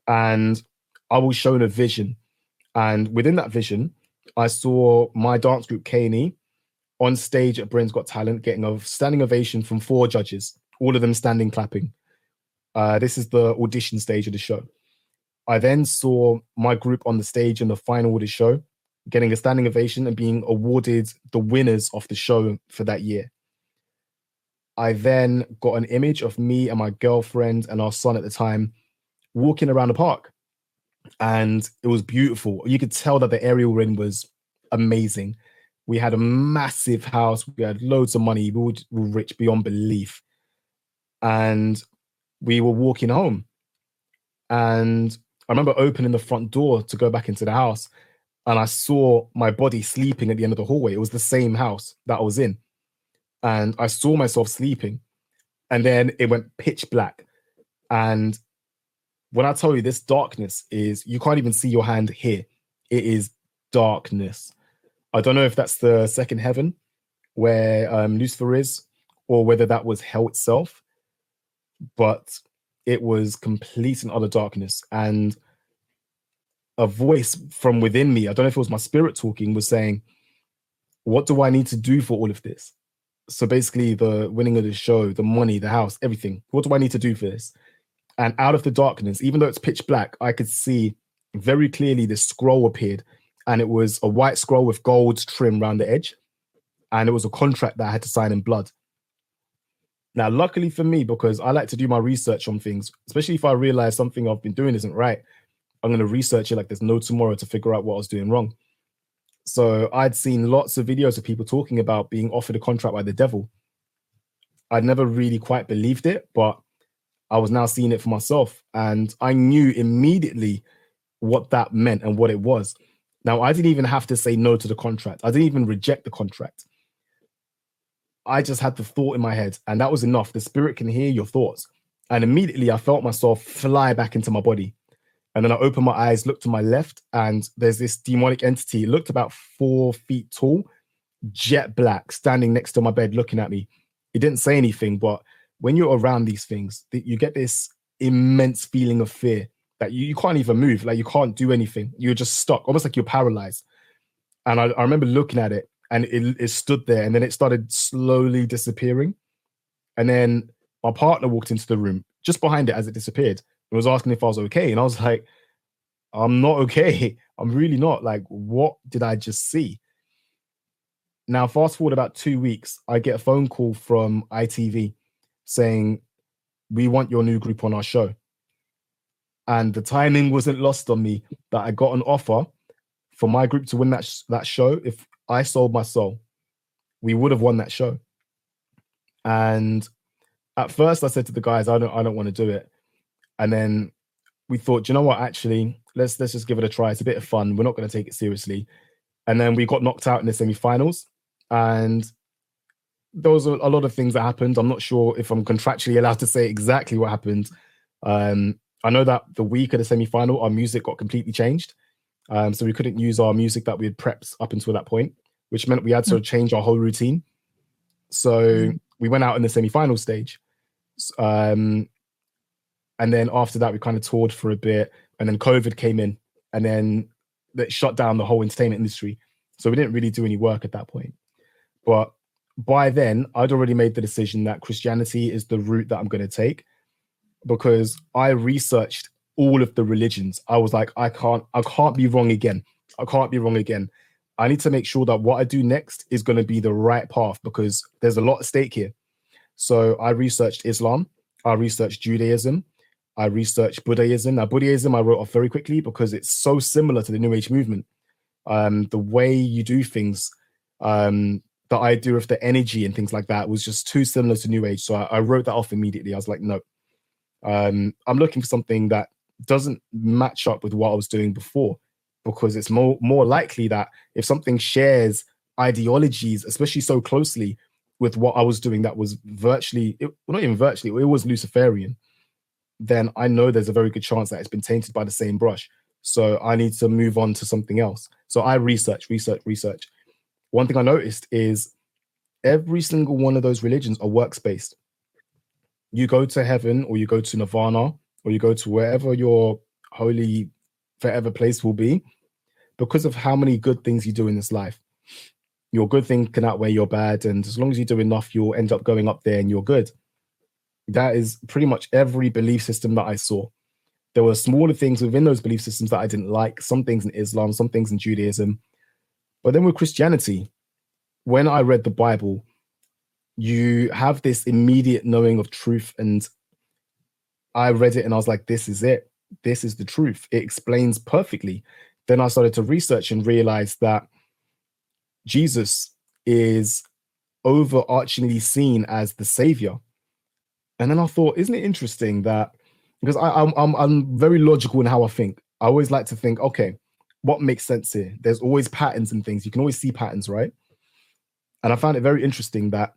And I was shown a vision. And within that vision, I saw my dance group K and E on stage at Britain's Got Talent, getting a standing ovation from four judges, all of them standing clapping. Uh, this is the audition stage of the show. I then saw my group on the stage in the final of the show, getting a standing ovation and being awarded the winners of the show for that year. I then got an image of me and my girlfriend and our son at the time walking around the park. And it was beautiful. You could tell that the area we're in was amazing. We had a massive house. We had loads of money. We were rich beyond belief. And we were walking home. And I remember opening the front door to go back into the house. And I saw my body sleeping at the end of the hallway. It was the same house that I was in. And I saw myself sleeping. And then it went pitch black. And when I tell you this darkness is, you can't even see your hand here. It is darkness. I don't know if that's the second heaven where um, Lucifer is, or whether that was hell itself, but it was complete and utter darkness. And a voice from within me, I don't know if it was my spirit talking, was saying, what do I need to do for all of this? So basically the winning of the show, the money, the house, everything. What do I need to do for this? And out of the darkness, even though it's pitch black, I could see very clearly this scroll appeared. And it was a white scroll with gold trim around the edge. And it was a contract that I had to sign in blood. Now, luckily for me, because I like to do my research on things, especially if I realize something I've been doing isn't right, I'm going to research it like there's no tomorrow to figure out what I was doing wrong. So I'd seen lots of videos of people talking about being offered a contract by the devil. I'd never really quite believed it, but I was now seeing it for myself. And I knew immediately what that meant and what it was. Now, I didn't even have to say no to the contract. I didn't even reject the contract. I just had the thought in my head, and that was enough. The spirit can hear your thoughts. And immediately I felt myself fly back into my body. And then I opened my eyes, looked to my left, and there's this demonic entity. It looked about four feet tall, jet black, standing next to my bed, looking at me. It didn't say anything, but when you're around these things, you get this immense feeling of fear. That you, you can't even move, like you can't do anything. You're just stuck, almost like you're paralyzed. And I, I remember looking at it, and it, it stood there, and then it started slowly disappearing. And then my partner walked into the room just behind it as it disappeared and was asking if I was okay. And I was like, I'm not okay. I'm really not. Like, what did I just see? Now, fast forward about two weeks, I get a phone call from I T V saying, we want your new group on our show. And the timing wasn't lost on me that I got an offer for my group to win that, sh- that show. If I sold my soul, we would have won that show. And at first I said to the guys, I don't, I don't want to do it. And then we thought, you know what, actually, let's let's just give it a try. It's a bit of fun. We're not going to take it seriously. And then we got knocked out in the semi-finals. And those are a lot of things that happened. I'm not sure if I'm contractually allowed to say exactly what happened. Um, I know that the week of the semi-final, our music got completely changed. Um, so we couldn't use our music that we had prepped up until that point, which meant we had to change our whole routine. So we went out in the semi-final stage. Um, and then after that, we kind of toured for a bit. And then COVID came in, and then that shut down the whole entertainment industry. So we didn't really do any work at that point. But by then, I'd already made the decision that Christianity is the route that I'm going to take, because I researched all of the religions. I was like, I can't, I can't be wrong again. I can't be wrong again. I need to make sure that what I do next is going to be the right path, because there's a lot at stake here. So I researched Islam. I researched Judaism. I researched Buddhism. Now, Buddhism I wrote off very quickly because it's so similar to the New Age movement. Um, the way you do things, um, the idea of the energy and things like that was just too similar to New Age. So I, I wrote that off immediately. I was like, no, um, I'm looking for something that doesn't match up with what I was doing before, because it's more, more likely that if something shares ideologies, especially so closely with what I was doing, that was virtually, it, well, not even virtually, it was Luciferian, then I know there's a very good chance that it's been tainted by the same brush. So I need to move on to something else. So I research, research, research. One thing I noticed is every single one of those religions are works-based. You go to heaven, or you go to Nirvana, or you go to wherever your holy forever place will be, because of how many good things you do in this life. Your good thing can outweigh your bad, and as long as you do enough, you'll end up going up there and you're good. That is pretty much every belief system that I saw. There were smaller things within those belief systems that I didn't like, some things in Islam, some things in Judaism. But then with Christianity, when I read the Bible, you have this immediate knowing of truth. And I read it and I was like, this is it. This is the truth. It explains perfectly. Then I started to research and realized that Jesus is overarchingly seen as the savior. And then I thought, isn't it interesting that, because I, I'm, I'm, I'm very logical in how I think. I always like to think, okay, what makes sense here? There's always patterns and things. You can always see patterns, right? And I found it very interesting that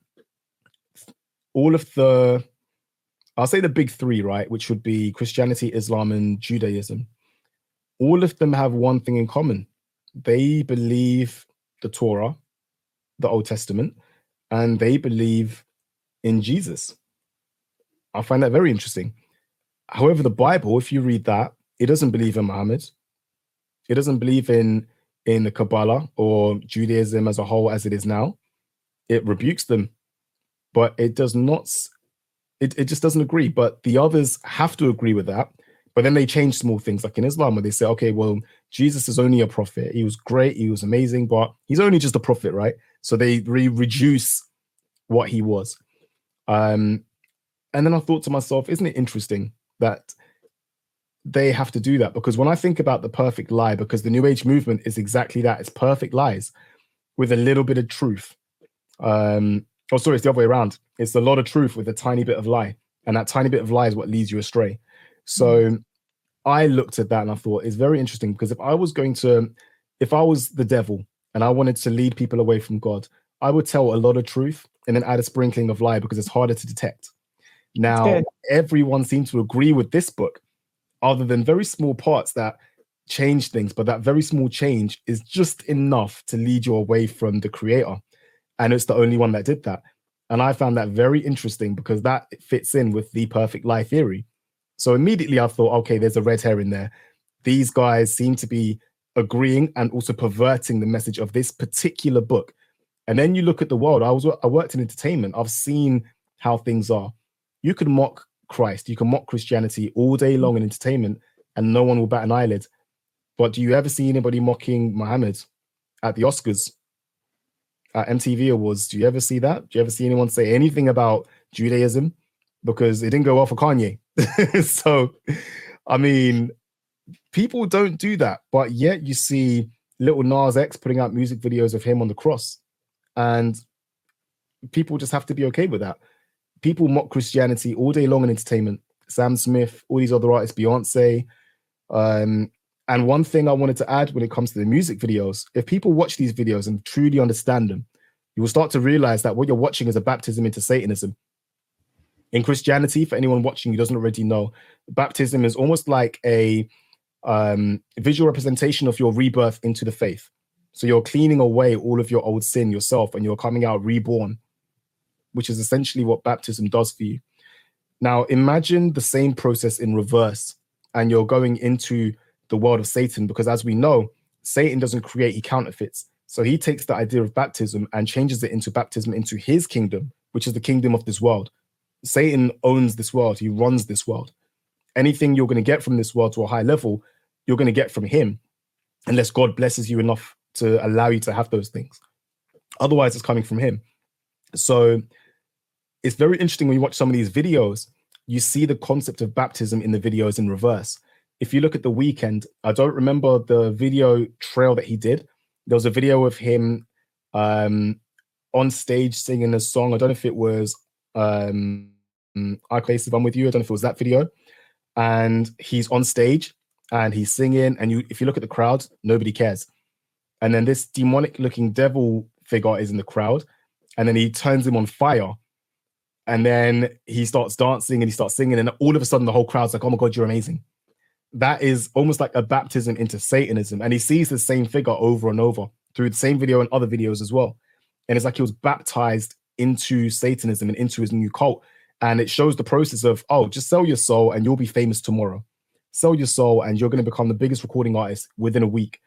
all of the, I'll say the big three, right, which would be Christianity, Islam, and Judaism, all of them have one thing in common. They believe the Torah, the Old Testament, and they believe in Jesus. I find that very interesting. However, the Bible, if you read that, it doesn't believe in Muhammad. It doesn't believe in, in the Kabbalah or Judaism as a whole as it is now. It rebukes them, but it does not, it, it just doesn't agree. But the others have to agree with that. But then they change small things, like in Islam, where they say, okay, well, Jesus is only a prophet. He was great. He was amazing, but he's only just a prophet, right? So they re- reduce what he was. Um, And then I thought to myself, isn't it interesting that they have to do that? Because when I think about the perfect lie, because the New Age movement is exactly that. It's perfect lies with a little bit of truth. Um, oh, sorry, it's the other way around. It's a lot of truth with a tiny bit of lie. And that tiny bit of lie is what leads you astray. So I looked at that and I thought, it's very interesting, because if I was going to, if I was the devil and I wanted to lead people away from God, I would tell a lot of truth and then add a sprinkling of lie, because it's harder to detect. Now, everyone seems to agree with this book, other than very small parts that change things. But that very small change is just enough to lead you away from the creator. And it's the only one that did that. And I found that very interesting, because that fits in with the perfect lie theory. So immediately I thought, okay, there's a red herring there. These guys seem to be agreeing and also perverting the message of this particular book. And then you look at the world. I was I worked in entertainment. I've seen how things are. You can mock Christ, you can mock Christianity all day long in entertainment, and no one will bat an eyelid. But do you ever see anybody mocking Muhammad at the Oscars, at M T V Awards? Do you ever see that? Do you ever see anyone say anything about Judaism? Because it didn't go well for Kanye. So, I mean, people don't do that, but yet you see little Nas X putting out music videos of him on the cross, and people just have to be okay with that. People mock Christianity all day long in entertainment. Sam Smith, all these other artists, Beyonce, Um, and one thing I wanted to add when it comes to the music videos, if people watch these videos and truly understand them, you will start to realize that what you're watching is a baptism into Satanism. In Christianity, for anyone watching who doesn't already know, baptism is almost like a um, visual representation of your rebirth into the faith. So you're cleaning away all of your old sin yourself and you're coming out reborn, which is essentially what baptism does for you. Now, imagine the same process in reverse and you're going into the world of Satan, because as we know, Satan doesn't create, he counterfeits. So he takes the idea of baptism and changes it into baptism into his kingdom, which is the kingdom of this world. Satan owns this world. He runs this world. Anything you're going to get from this world to a high level, you're going to get from him, unless God blesses you enough to allow you to have those things. Otherwise, it's coming from him. So it's very interesting when you watch some of these videos, you see the concept of baptism in the videos in reverse. If you look at The Weeknd, I don't remember the video trail that he did. There was a video of him um, on stage singing a song. I don't know if it was... um I Place One With You, I don't know if it was that video, and he's on stage and he's singing, and you if you look at the crowd, nobody cares, and then this demonic looking devil figure is in the crowd, and then he turns him on fire, and then he starts dancing and he starts singing, and all of a sudden the whole crowd's like, oh my God, you're amazing. That is almost like a baptism into Satanism, and he sees the same figure over and over through the same video and other videos as well, and it's like he was baptized into Satanism and into his new cult. And it shows the process of, oh, just sell your soul and you'll be famous tomorrow. Sell your soul and you're going to become the biggest recording artist within a week.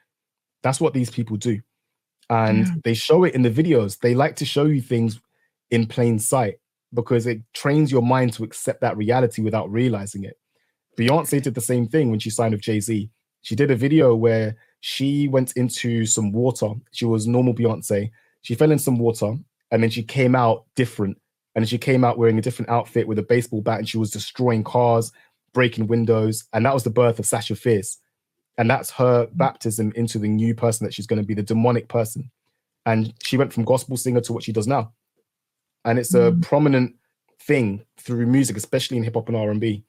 That's what these people do. And yeah. They show it in the videos. They like to show you things in plain sight because it trains your mind to accept that reality without realizing it. Beyonce did the same thing when she signed with Jay-Z. She did a video where she went into some water. She was normal Beyonce. She fell in some water. And then she came out different. And she came out wearing a different outfit with a baseball bat, and she was destroying cars, breaking windows. And that was the birth of Sasha Fierce. And that's her baptism into the new person that she's going to be, the demonic person. And she went from gospel singer to what she does now. And it's a mm. prominent thing through music, especially in hip hop and R and B.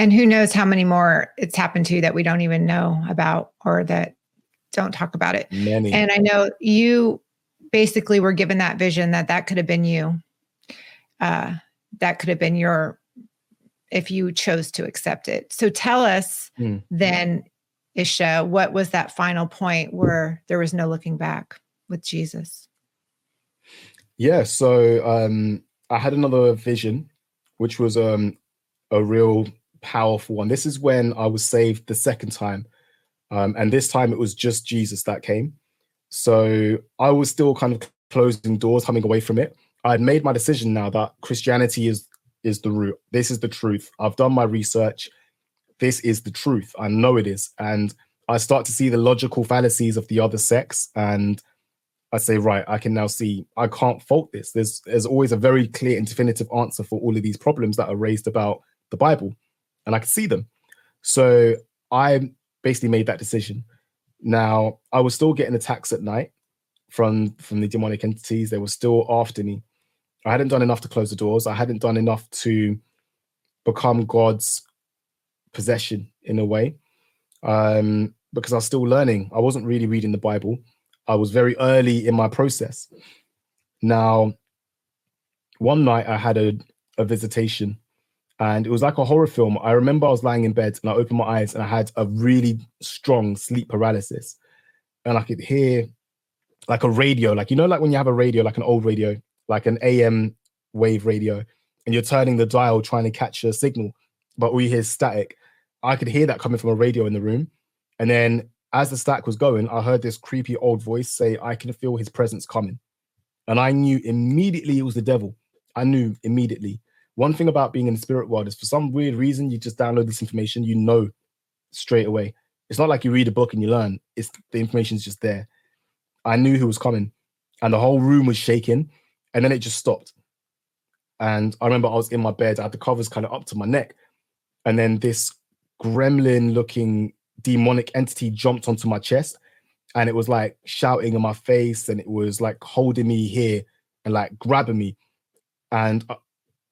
And who knows how many more it's happened to that we don't even know about or that don't talk about it. Many. And I know you... basically we're given that vision that that could have been you. Uh, that could have been your, if you chose to accept it. So tell us mm. then, Isha, what was that final point where there was no looking back with Jesus? Yeah, so um, I had another vision, which was um, a real powerful one. This is when I was saved the second time. Um, and this time it was just Jesus that came. So I was still kind of closing doors, coming away from it. I had made my decision now that Christianity is is the root. This is the truth. I've done my research. This is the truth. I know it is. And I start to see the logical fallacies of the other sects. And I say, right, I can now see I can't fault this. There's, there's always a very clear and definitive answer for all of these problems that are raised about the Bible. And I could see them. So I basically made that decision. Now, I was still getting attacks at night from, from the demonic entities. They were still after me. I hadn't done enough to close the doors. I hadn't done enough to become God's possession in a way, um, because I was still learning. I wasn't really reading the Bible. I was very early in my process. Now, one night I had a, a visitation, and it was like a horror film. I remember I was lying in bed and I opened my eyes and I had a really strong sleep paralysis. And I could hear like a radio, like, you know, like when you have a radio, like an old radio, like an A M wave radio, and you're turning the dial trying to catch a signal, but we hear static. I could hear that coming from a radio in the room. And then as the static was going, I heard this creepy old voice say, I can feel his presence coming. And I knew immediately it was the devil. I knew immediately. One thing about being in the spirit world is for some weird reason, you just download this information, you know, straight away. It's not like you read a book and you learn. It's the information's just there. I knew who was coming and the whole room was shaking, and then it just stopped. And I remember I was in my bed. I had the covers kind of up to my neck, and then this gremlin looking demonic entity jumped onto my chest, and it was like shouting in my face, and it was like holding me here and like grabbing me. And I,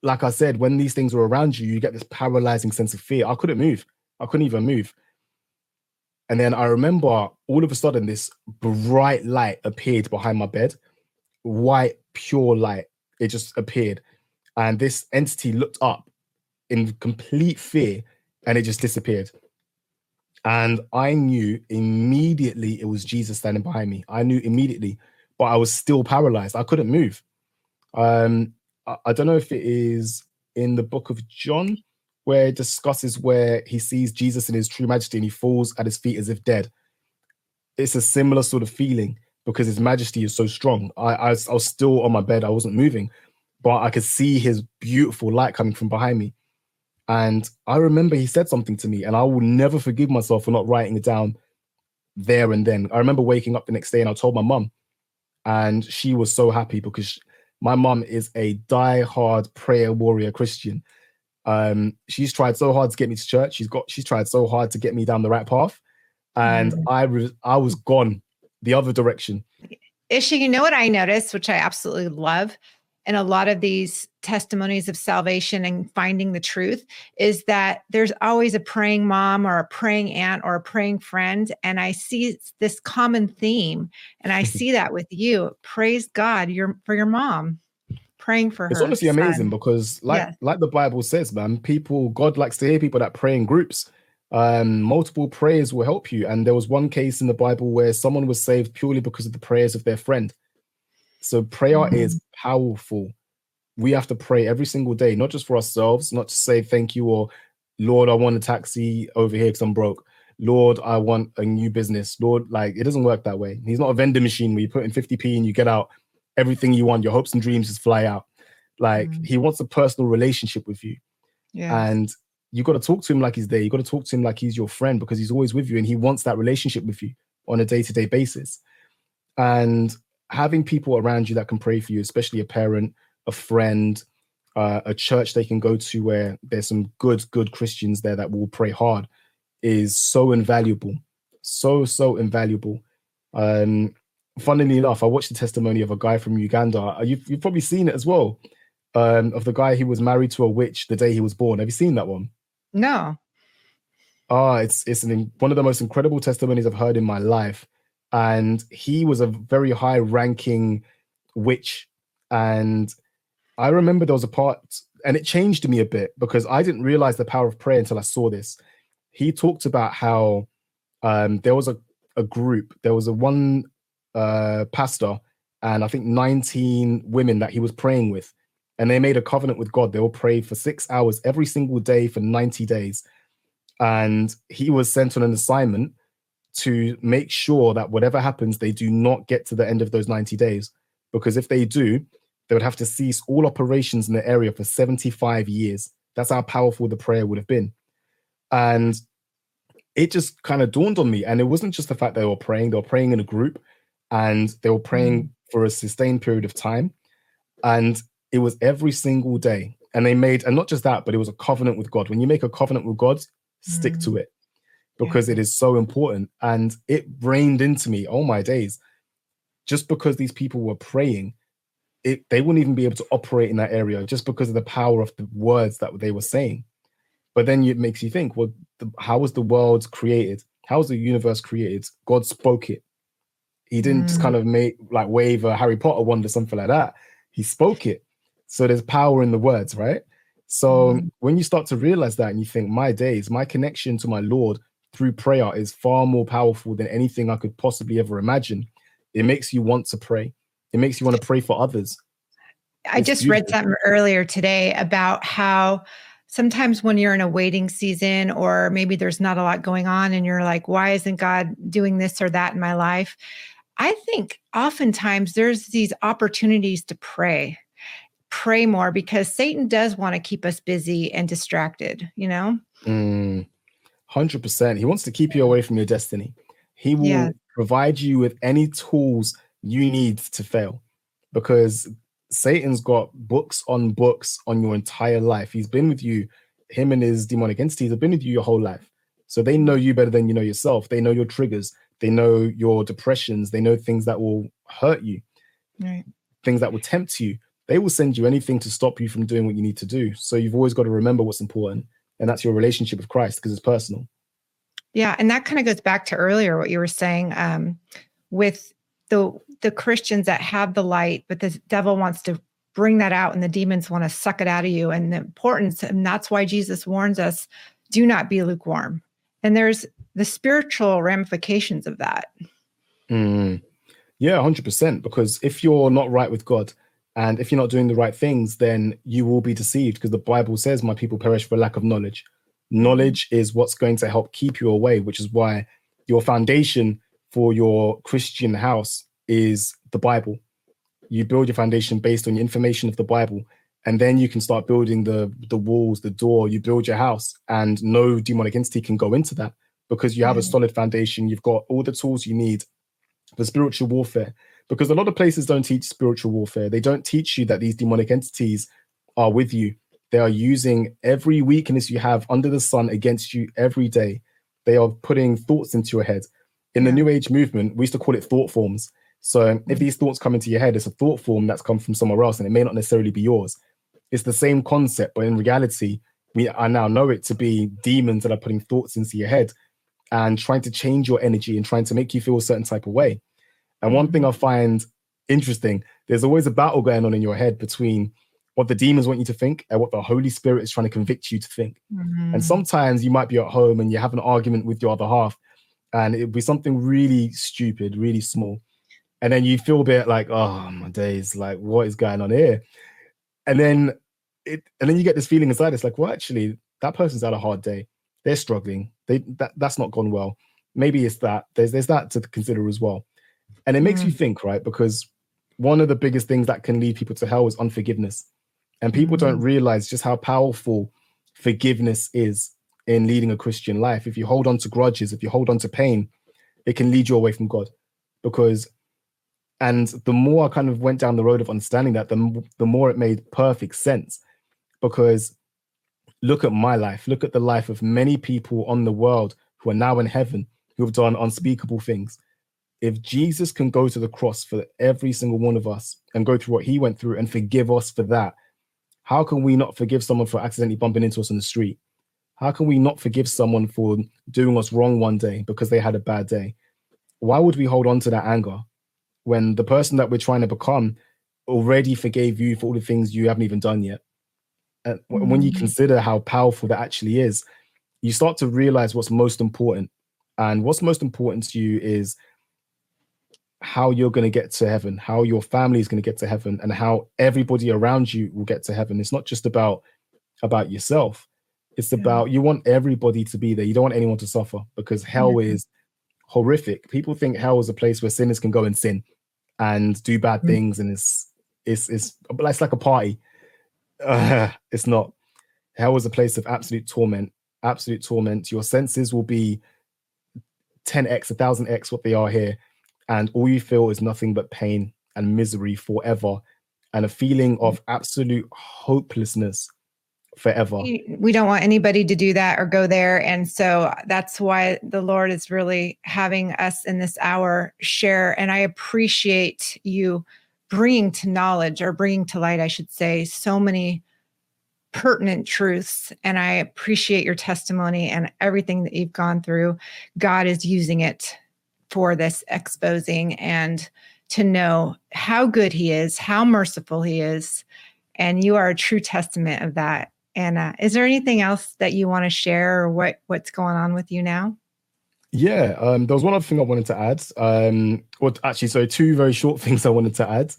Like I said, when these things were around you, you get this paralyzing sense of fear. I couldn't move. I couldn't even move. And then I remember all of a sudden this bright light appeared behind my bed, white, pure light. It just appeared. And this entity looked up in complete fear and it just disappeared. And I knew immediately it was Jesus standing behind me. I knew immediately, but I was still paralyzed. I couldn't move. Um, I, I don't know if it is in the book of John, where it discusses where he sees Jesus in his true majesty and he falls at his feet as if dead. It's a similar sort of feeling because his majesty is so strong. I, I, I was still on my bed. I wasn't moving, but I could see his beautiful light coming from behind me. And I remember he said something to me, and I will never forgive myself for not writing it down there and then. I remember waking up the next day and I told my mum, and she was so happy because she, my mum is a die-hard prayer warrior Christian. Um, she's tried so hard to get me to church. She's got, she's tried so hard to get me down the right path. And mm. I, re- I was gone the other direction. Isha, you know what I noticed, which I absolutely love, and a lot of these testimonies of salvation and finding the truth, is that there's always a praying mom or a praying aunt or a praying friend. And I see this common theme, and I see that with you. Praise God your, for your mom. Praying for her. It's honestly son. Amazing because like, yeah. like the Bible says, man, people, God likes to hear people that pray in groups. Um, multiple prayers will help you. And there was one case in the Bible where someone was saved purely because of the prayers of their friend. So prayer mm-hmm. is powerful. We have to pray every single day, not just for ourselves, not to say thank you or Lord, I want a taxi over here because I'm broke. Lord, I want a new business. Lord, like it doesn't work that way. He's not a vending machine where you put in fifty p and you get out everything you want, your hopes and dreams just fly out. Like mm. he wants a personal relationship with you. Yeah. And you got to talk to him like he's there. You got to talk to him like he's your friend because he's always with you and he wants that relationship with you on a day-to-day basis. And having people around you that can pray for you, especially a parent, a friend, uh, a church they can go to where there's some good, good Christians there that will pray hard is so invaluable. So, so invaluable. Um, Funnily enough, I watched the testimony of a guy from Uganda. You've, you've probably seen it as well, um, of the guy who was married to a witch the day he was born. Have you seen that one? No. Ah, it's it's an, one of the most incredible testimonies I've heard in my life. And he was a very high-ranking witch. And I remember there was a part, and it changed me a bit because I didn't realize the power of prayer until I saw this. He talked about how um, there was a, a group, there was a one... Uh, pastor and I think nineteen women that he was praying with, and they made a covenant with God. They all prayed for six hours every single day for ninety days, and he was sent on an assignment to make sure that whatever happens, they do not get to the end of those ninety days, because if they do, they would have to cease all operations in the area for seventy-five years. That's how powerful the prayer would have been. And it just kind of dawned on me, and it wasn't just the fact they were praying, they were praying in a group. And they were praying for a sustained period of time. And it was every single day. And they made, and not just that, but it was a covenant with God. When you make a covenant with God, stick mm. to it because yeah. it is so important. And it rained into me, all my days, just because these people were praying, it, they wouldn't even be able to operate in that area just because of the power of the words that they were saying. But then it makes you think, well, the, how was the world created? How was the universe created? God spoke it. He didn't mm. just kind of make like wave a Harry Potter wand or something like that. He spoke it. So there's power in the words, right? So mm. when you start to realize that and you think, my days, my connection to my Lord through prayer is far more powerful than anything I could possibly ever imagine. It makes you want to pray. It makes you want to pray for others. I it's just beautiful. read something earlier today about how sometimes when you're in a waiting season, or maybe there's not a lot going on and you're like, why isn't God doing this or that in my life? I think oftentimes there's these opportunities to pray, pray more, because Satan does want to keep us busy and distracted, you know? Mm, one hundred percent. He wants to keep you away from your destiny. He will yeah. provide you with any tools you need to fail, because Satan's got books on books on your entire life. He's been with you. Him and his demonic entities have been with you your whole life. So they know you better than you know yourself. They know your triggers. They know your depressions. They know things that will hurt you, right. Things that will tempt you. They will send you anything to stop you from doing what you need to do. So you've always got to remember what's important. And that's your relationship with Christ, because it's personal. Yeah. And that kind of goes back to earlier, what you were saying um, with the the Christians that have the light, but the devil wants to bring that out and the demons want to suck it out of you. And the importance, and that's why Jesus warns us, do not be lukewarm. And there's the spiritual ramifications of that. Mm. Yeah, one hundred percent. Because if you're not right with God, and if you're not doing the right things, then you will be deceived, because the Bible says, my people perish for lack of knowledge. Knowledge is what's going to help keep you away, which is why your foundation for your Christian house is the Bible. You build your foundation based on your information of the Bible, and then you can start building the, the walls, the door. You build your house, and no demonic entity can go into that, because you have a solid foundation. You've got all the tools you need for spiritual warfare. Because a lot of places don't teach spiritual warfare. They don't teach you that these demonic entities are with you. They are using every weakness you have under the sun against you every day. They are putting thoughts into your head. In the New Age movement, we used to call it thought forms. So if these thoughts come into your head, it's a thought form that's come from somewhere else, and it may not necessarily be yours. It's the same concept, but in reality, we I now know it to be demons that are putting thoughts into your head and trying to change your energy and trying to make you feel a certain type of way. And one thing I find interesting, there's always a battle going on in your head between what the demons want you to think and what the Holy Spirit is trying to convict you to think. Mm-hmm. And sometimes you might be at home and you have an argument with your other half, and it'd be something really stupid, really small. And then you feel a bit like, oh, my days, like, what is going on here? And then it, and then you get this feeling inside. It's like, well, actually, that person's had a hard day. They're struggling. They that that's not gone well. Maybe it's that. There's there's that to consider as well. And it makes mm. you think, right? Because one of the biggest things that can lead people to hell is unforgiveness. And people mm. don't realize just how powerful forgiveness is in leading a Christian life. If you hold on to grudges, if you hold on to pain, it can lead you away from God. Because, and the more I kind of went down the road of understanding that, the, the more it made perfect sense. Because look at my life, look at the life of many people on the world who are now in heaven, who have done unspeakable things. If Jesus can go to the cross for every single one of us and go through what he went through and forgive us for that, how can we not forgive someone for accidentally bumping into us on the street? How can we not forgive someone for doing us wrong one day because they had a bad day? Why would we hold on to that anger when the person that we're trying to become already forgave you for all the things you haven't even done yet? And mm-hmm. when you consider how powerful that actually is, you start to realize what's most important. And what's most important to you is how you're going to get to heaven, how your family is going to get to heaven, and how everybody around you will get to heaven. It's not just about about yourself. It's yeah. about, you want everybody to be there. You don't want anyone to suffer, because hell mm-hmm. is horrific. People think hell is a place where sinners can go and sin and do bad mm-hmm. things, and it's it's it's it's like a party. Uh, it's not. Hell is a place of absolute torment. Absolute torment. Your senses will be ten x, one thousand x what they are here. And all you feel is nothing but pain and misery forever, and a feeling of absolute hopelessness forever. We don't want anybody to do that or go there. And so that's why the Lord is really having us in this hour share. And I appreciate you bringing to knowledge, or bringing to light, I should say, so many pertinent truths. And I appreciate your testimony and everything that you've gone through. God is using it for this exposing, and to know how good he is, how merciful he is. And you are a true testament of that. And uh, is there anything else that you want to share, or what, what's going on with you now? Yeah, um, there was one other thing I wanted to add. Um, well, actually, so two very short things I wanted to add.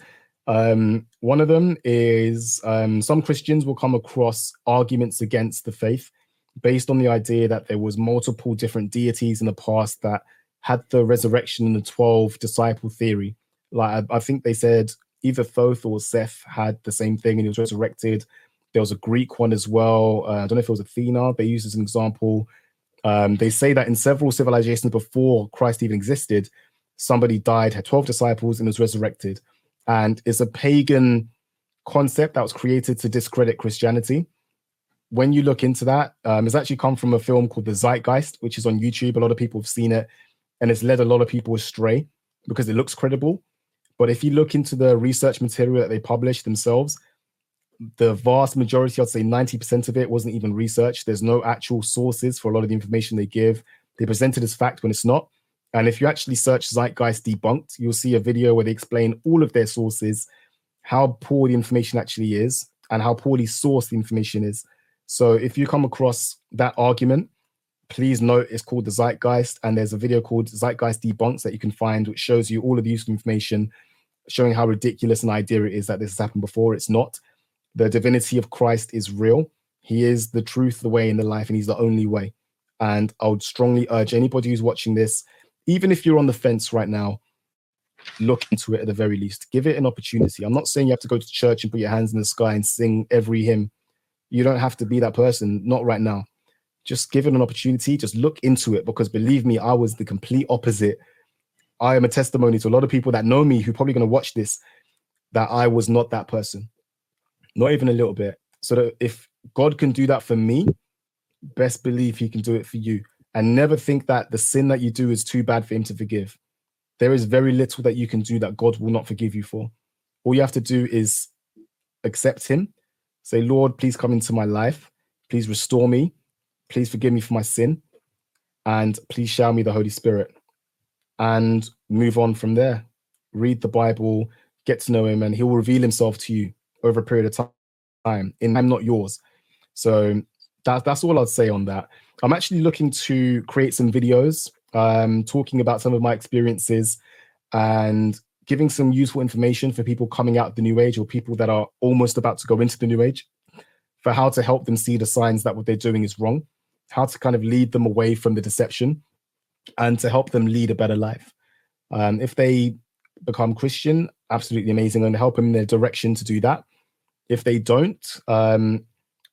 Um, one of them is um, some Christians will come across arguments against the faith based on the idea that there was multiple different deities in the past that had the resurrection and the twelve disciple theory. Like, I, I think they said either Thoth or Seth had the same thing and he was resurrected. There was a Greek one as well. Uh, I don't know if it was Athena they used as an example. Um, they say that in several civilizations before Christ even existed, somebody died, had twelve disciples, and was resurrected. And it's a pagan concept that was created to discredit Christianity. When you look into that, um, it's actually come from a film called The Zeitgeist, which is on YouTube. A lot of people have seen it. And it's led a lot of people astray because it looks credible. But if you look into the research material that they publish themselves, the vast majority, I'd say ninety percent of it, wasn't even research. There's no actual sources for a lot of the information they give. They present it as fact when it's not. And if you actually search Zeitgeist debunked, you'll see a video where they explain all of their sources, how poor the information actually is, and how poorly sourced the information is. So if you come across that argument, please note it's called the Zeitgeist, and there's a video called Zeitgeist Debunks that you can find, which shows you all of the useful information, showing how ridiculous an idea it is that this has happened before. It's not. The divinity of Christ is real. He is the truth, the way, and the life, and he's the only way. And I would strongly urge anybody who's watching this, even if you're on the fence right now, look into it at the very least. Give it an opportunity. I'm not saying you have to go to church and put your hands in the sky and sing every hymn. You don't have to be that person, not right now. Just give it an opportunity. Just look into it, because believe me, I was the complete opposite. I am a testimony to a lot of people that know me who are probably going to watch this, that I was not that person. Not even a little bit. So that if God can do that for me, best believe he can do it for you. And never think that the sin that you do is too bad for him to forgive. There is very little that you can do that God will not forgive you for. All you have to do is accept him. Say, Lord, please come into my life. Please restore me. Please forgive me for my sin. And please shower me the Holy Spirit. And move on from there. Read the Bible. Get to know him. And he will reveal himself to you over a period of time. In time, not yours. So that, that's all I'd say on that. I'm actually looking to create some videos um, talking about some of my experiences and giving some useful information for people coming out of the New Age, or people that are almost about to go into the New Age, for how to help them see the signs that what they're doing is wrong, how to kind of lead them away from the deception, and to help them lead a better life. Um, if they become Christian, absolutely amazing, and help them in their direction to do that. If they don't, um,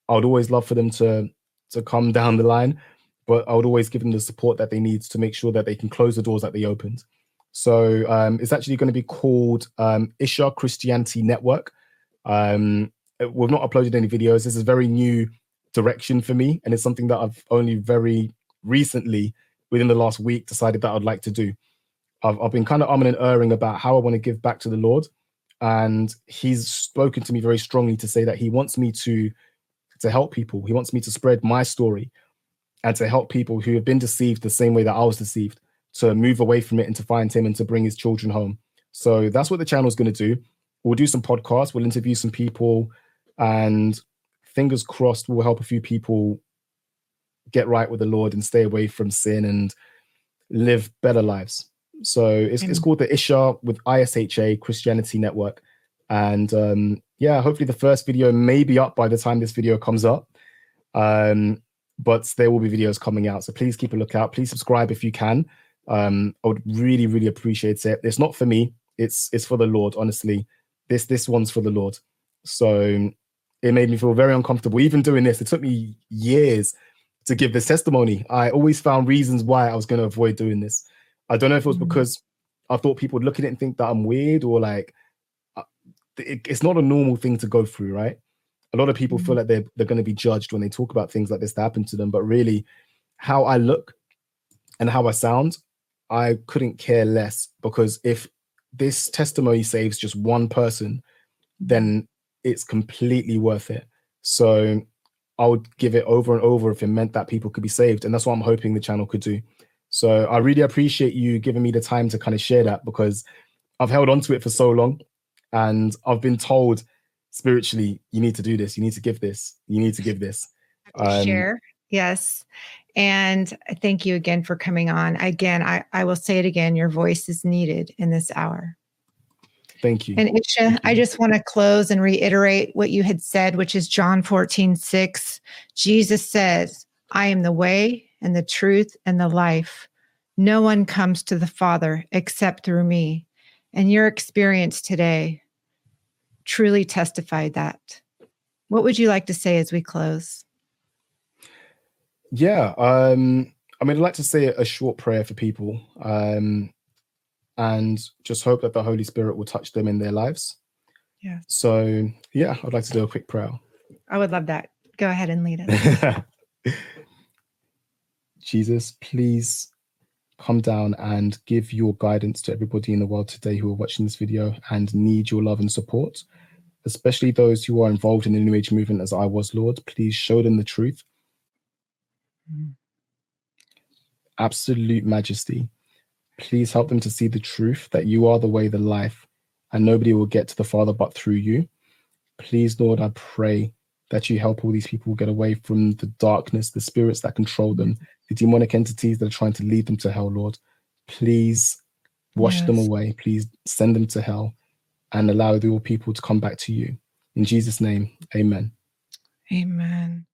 I would always love for them to to come down the line, but I would always give them the support that they need to make sure that they can close the doors that they opened. So um, it's actually going to be called um, Isha Christianity Network. Um, we've not uploaded any videos. This is a very new direction for me, and it's something that I've only very recently, within the last week, decided that I'd like to do. I've, I've been kind of umming and erring about how I want to give back to the Lord, and he's spoken to me very strongly to say that he wants me to to help people. He wants me to spread my story and to help people who have been deceived the same way that I was deceived, to move away from it and to find him and to bring his children home. So that's what the channel is going to do. We'll do some podcasts, we'll interview some people, and fingers crossed we'll help a few people get right with the Lord and stay away from sin and live better lives. So it's, mm. it's called the Isha with I S H A Christianity Network. And um, yeah, hopefully the first video may be up by the time this video comes up. Um, but there will be videos coming out. So please keep a lookout. Please subscribe if you can. Um, I would really, really appreciate it. It's not for me. It's it's for the Lord, honestly. This this one's for the Lord. So it made me feel very uncomfortable. Even doing this, it took me years to give this testimony. I always found reasons why I was going to avoid doing this. I don't know if it was because I thought people would look at it and think that I'm weird, or like, it, it's not a normal thing to go through, right? A lot of people feel like they're, they're going to be judged when they talk about things like this that happen to them. But really, how I look and how I sound, I couldn't care less, because if this testimony saves just one person, then it's completely worth it. So I would give it over and over if it meant that people could be saved. And that's what I'm hoping the channel could do. So I really appreciate you giving me the time to kind of share that, because I've held on to it for so long, and I've been told spiritually, you need to do this. You need to give this. You need to give this. Um, share. Yes. And thank you again for coming on. Again, I, I will say it again. Your voice is needed in this hour. Thank you. And Isha, you. I just want to close and reiterate what you had said, which is John fourteen six. Jesus says, I am the way and the truth and the life. No one comes to the Father except through me. And your experience today truly testified that. What would you like to say as we close? Yeah, um, I mean, I'd like to say a short prayer for people, um, and just hope that the Holy Spirit will touch them in their lives. Yeah. So, yeah, I'd like to do a quick prayer. I would love that. Go ahead and lead us. Jesus, please come down and give your guidance to everybody in the world today who are watching this video and need your love and support. especially those who are involved in the New Age movement as I was, Lord. Please show them the truth. Mm. Absolute majesty. Please help them to see the truth, that you are the way, the life, and nobody will get to the Father but through you. Please, Lord, I pray that you help all these people get away from the darkness, the spirits that control them, the demonic entities that are trying to lead them to hell, Lord. Please wash yes. them away. Please send them to hell and allow the all people to come back to you. In Jesus' name, amen. Amen.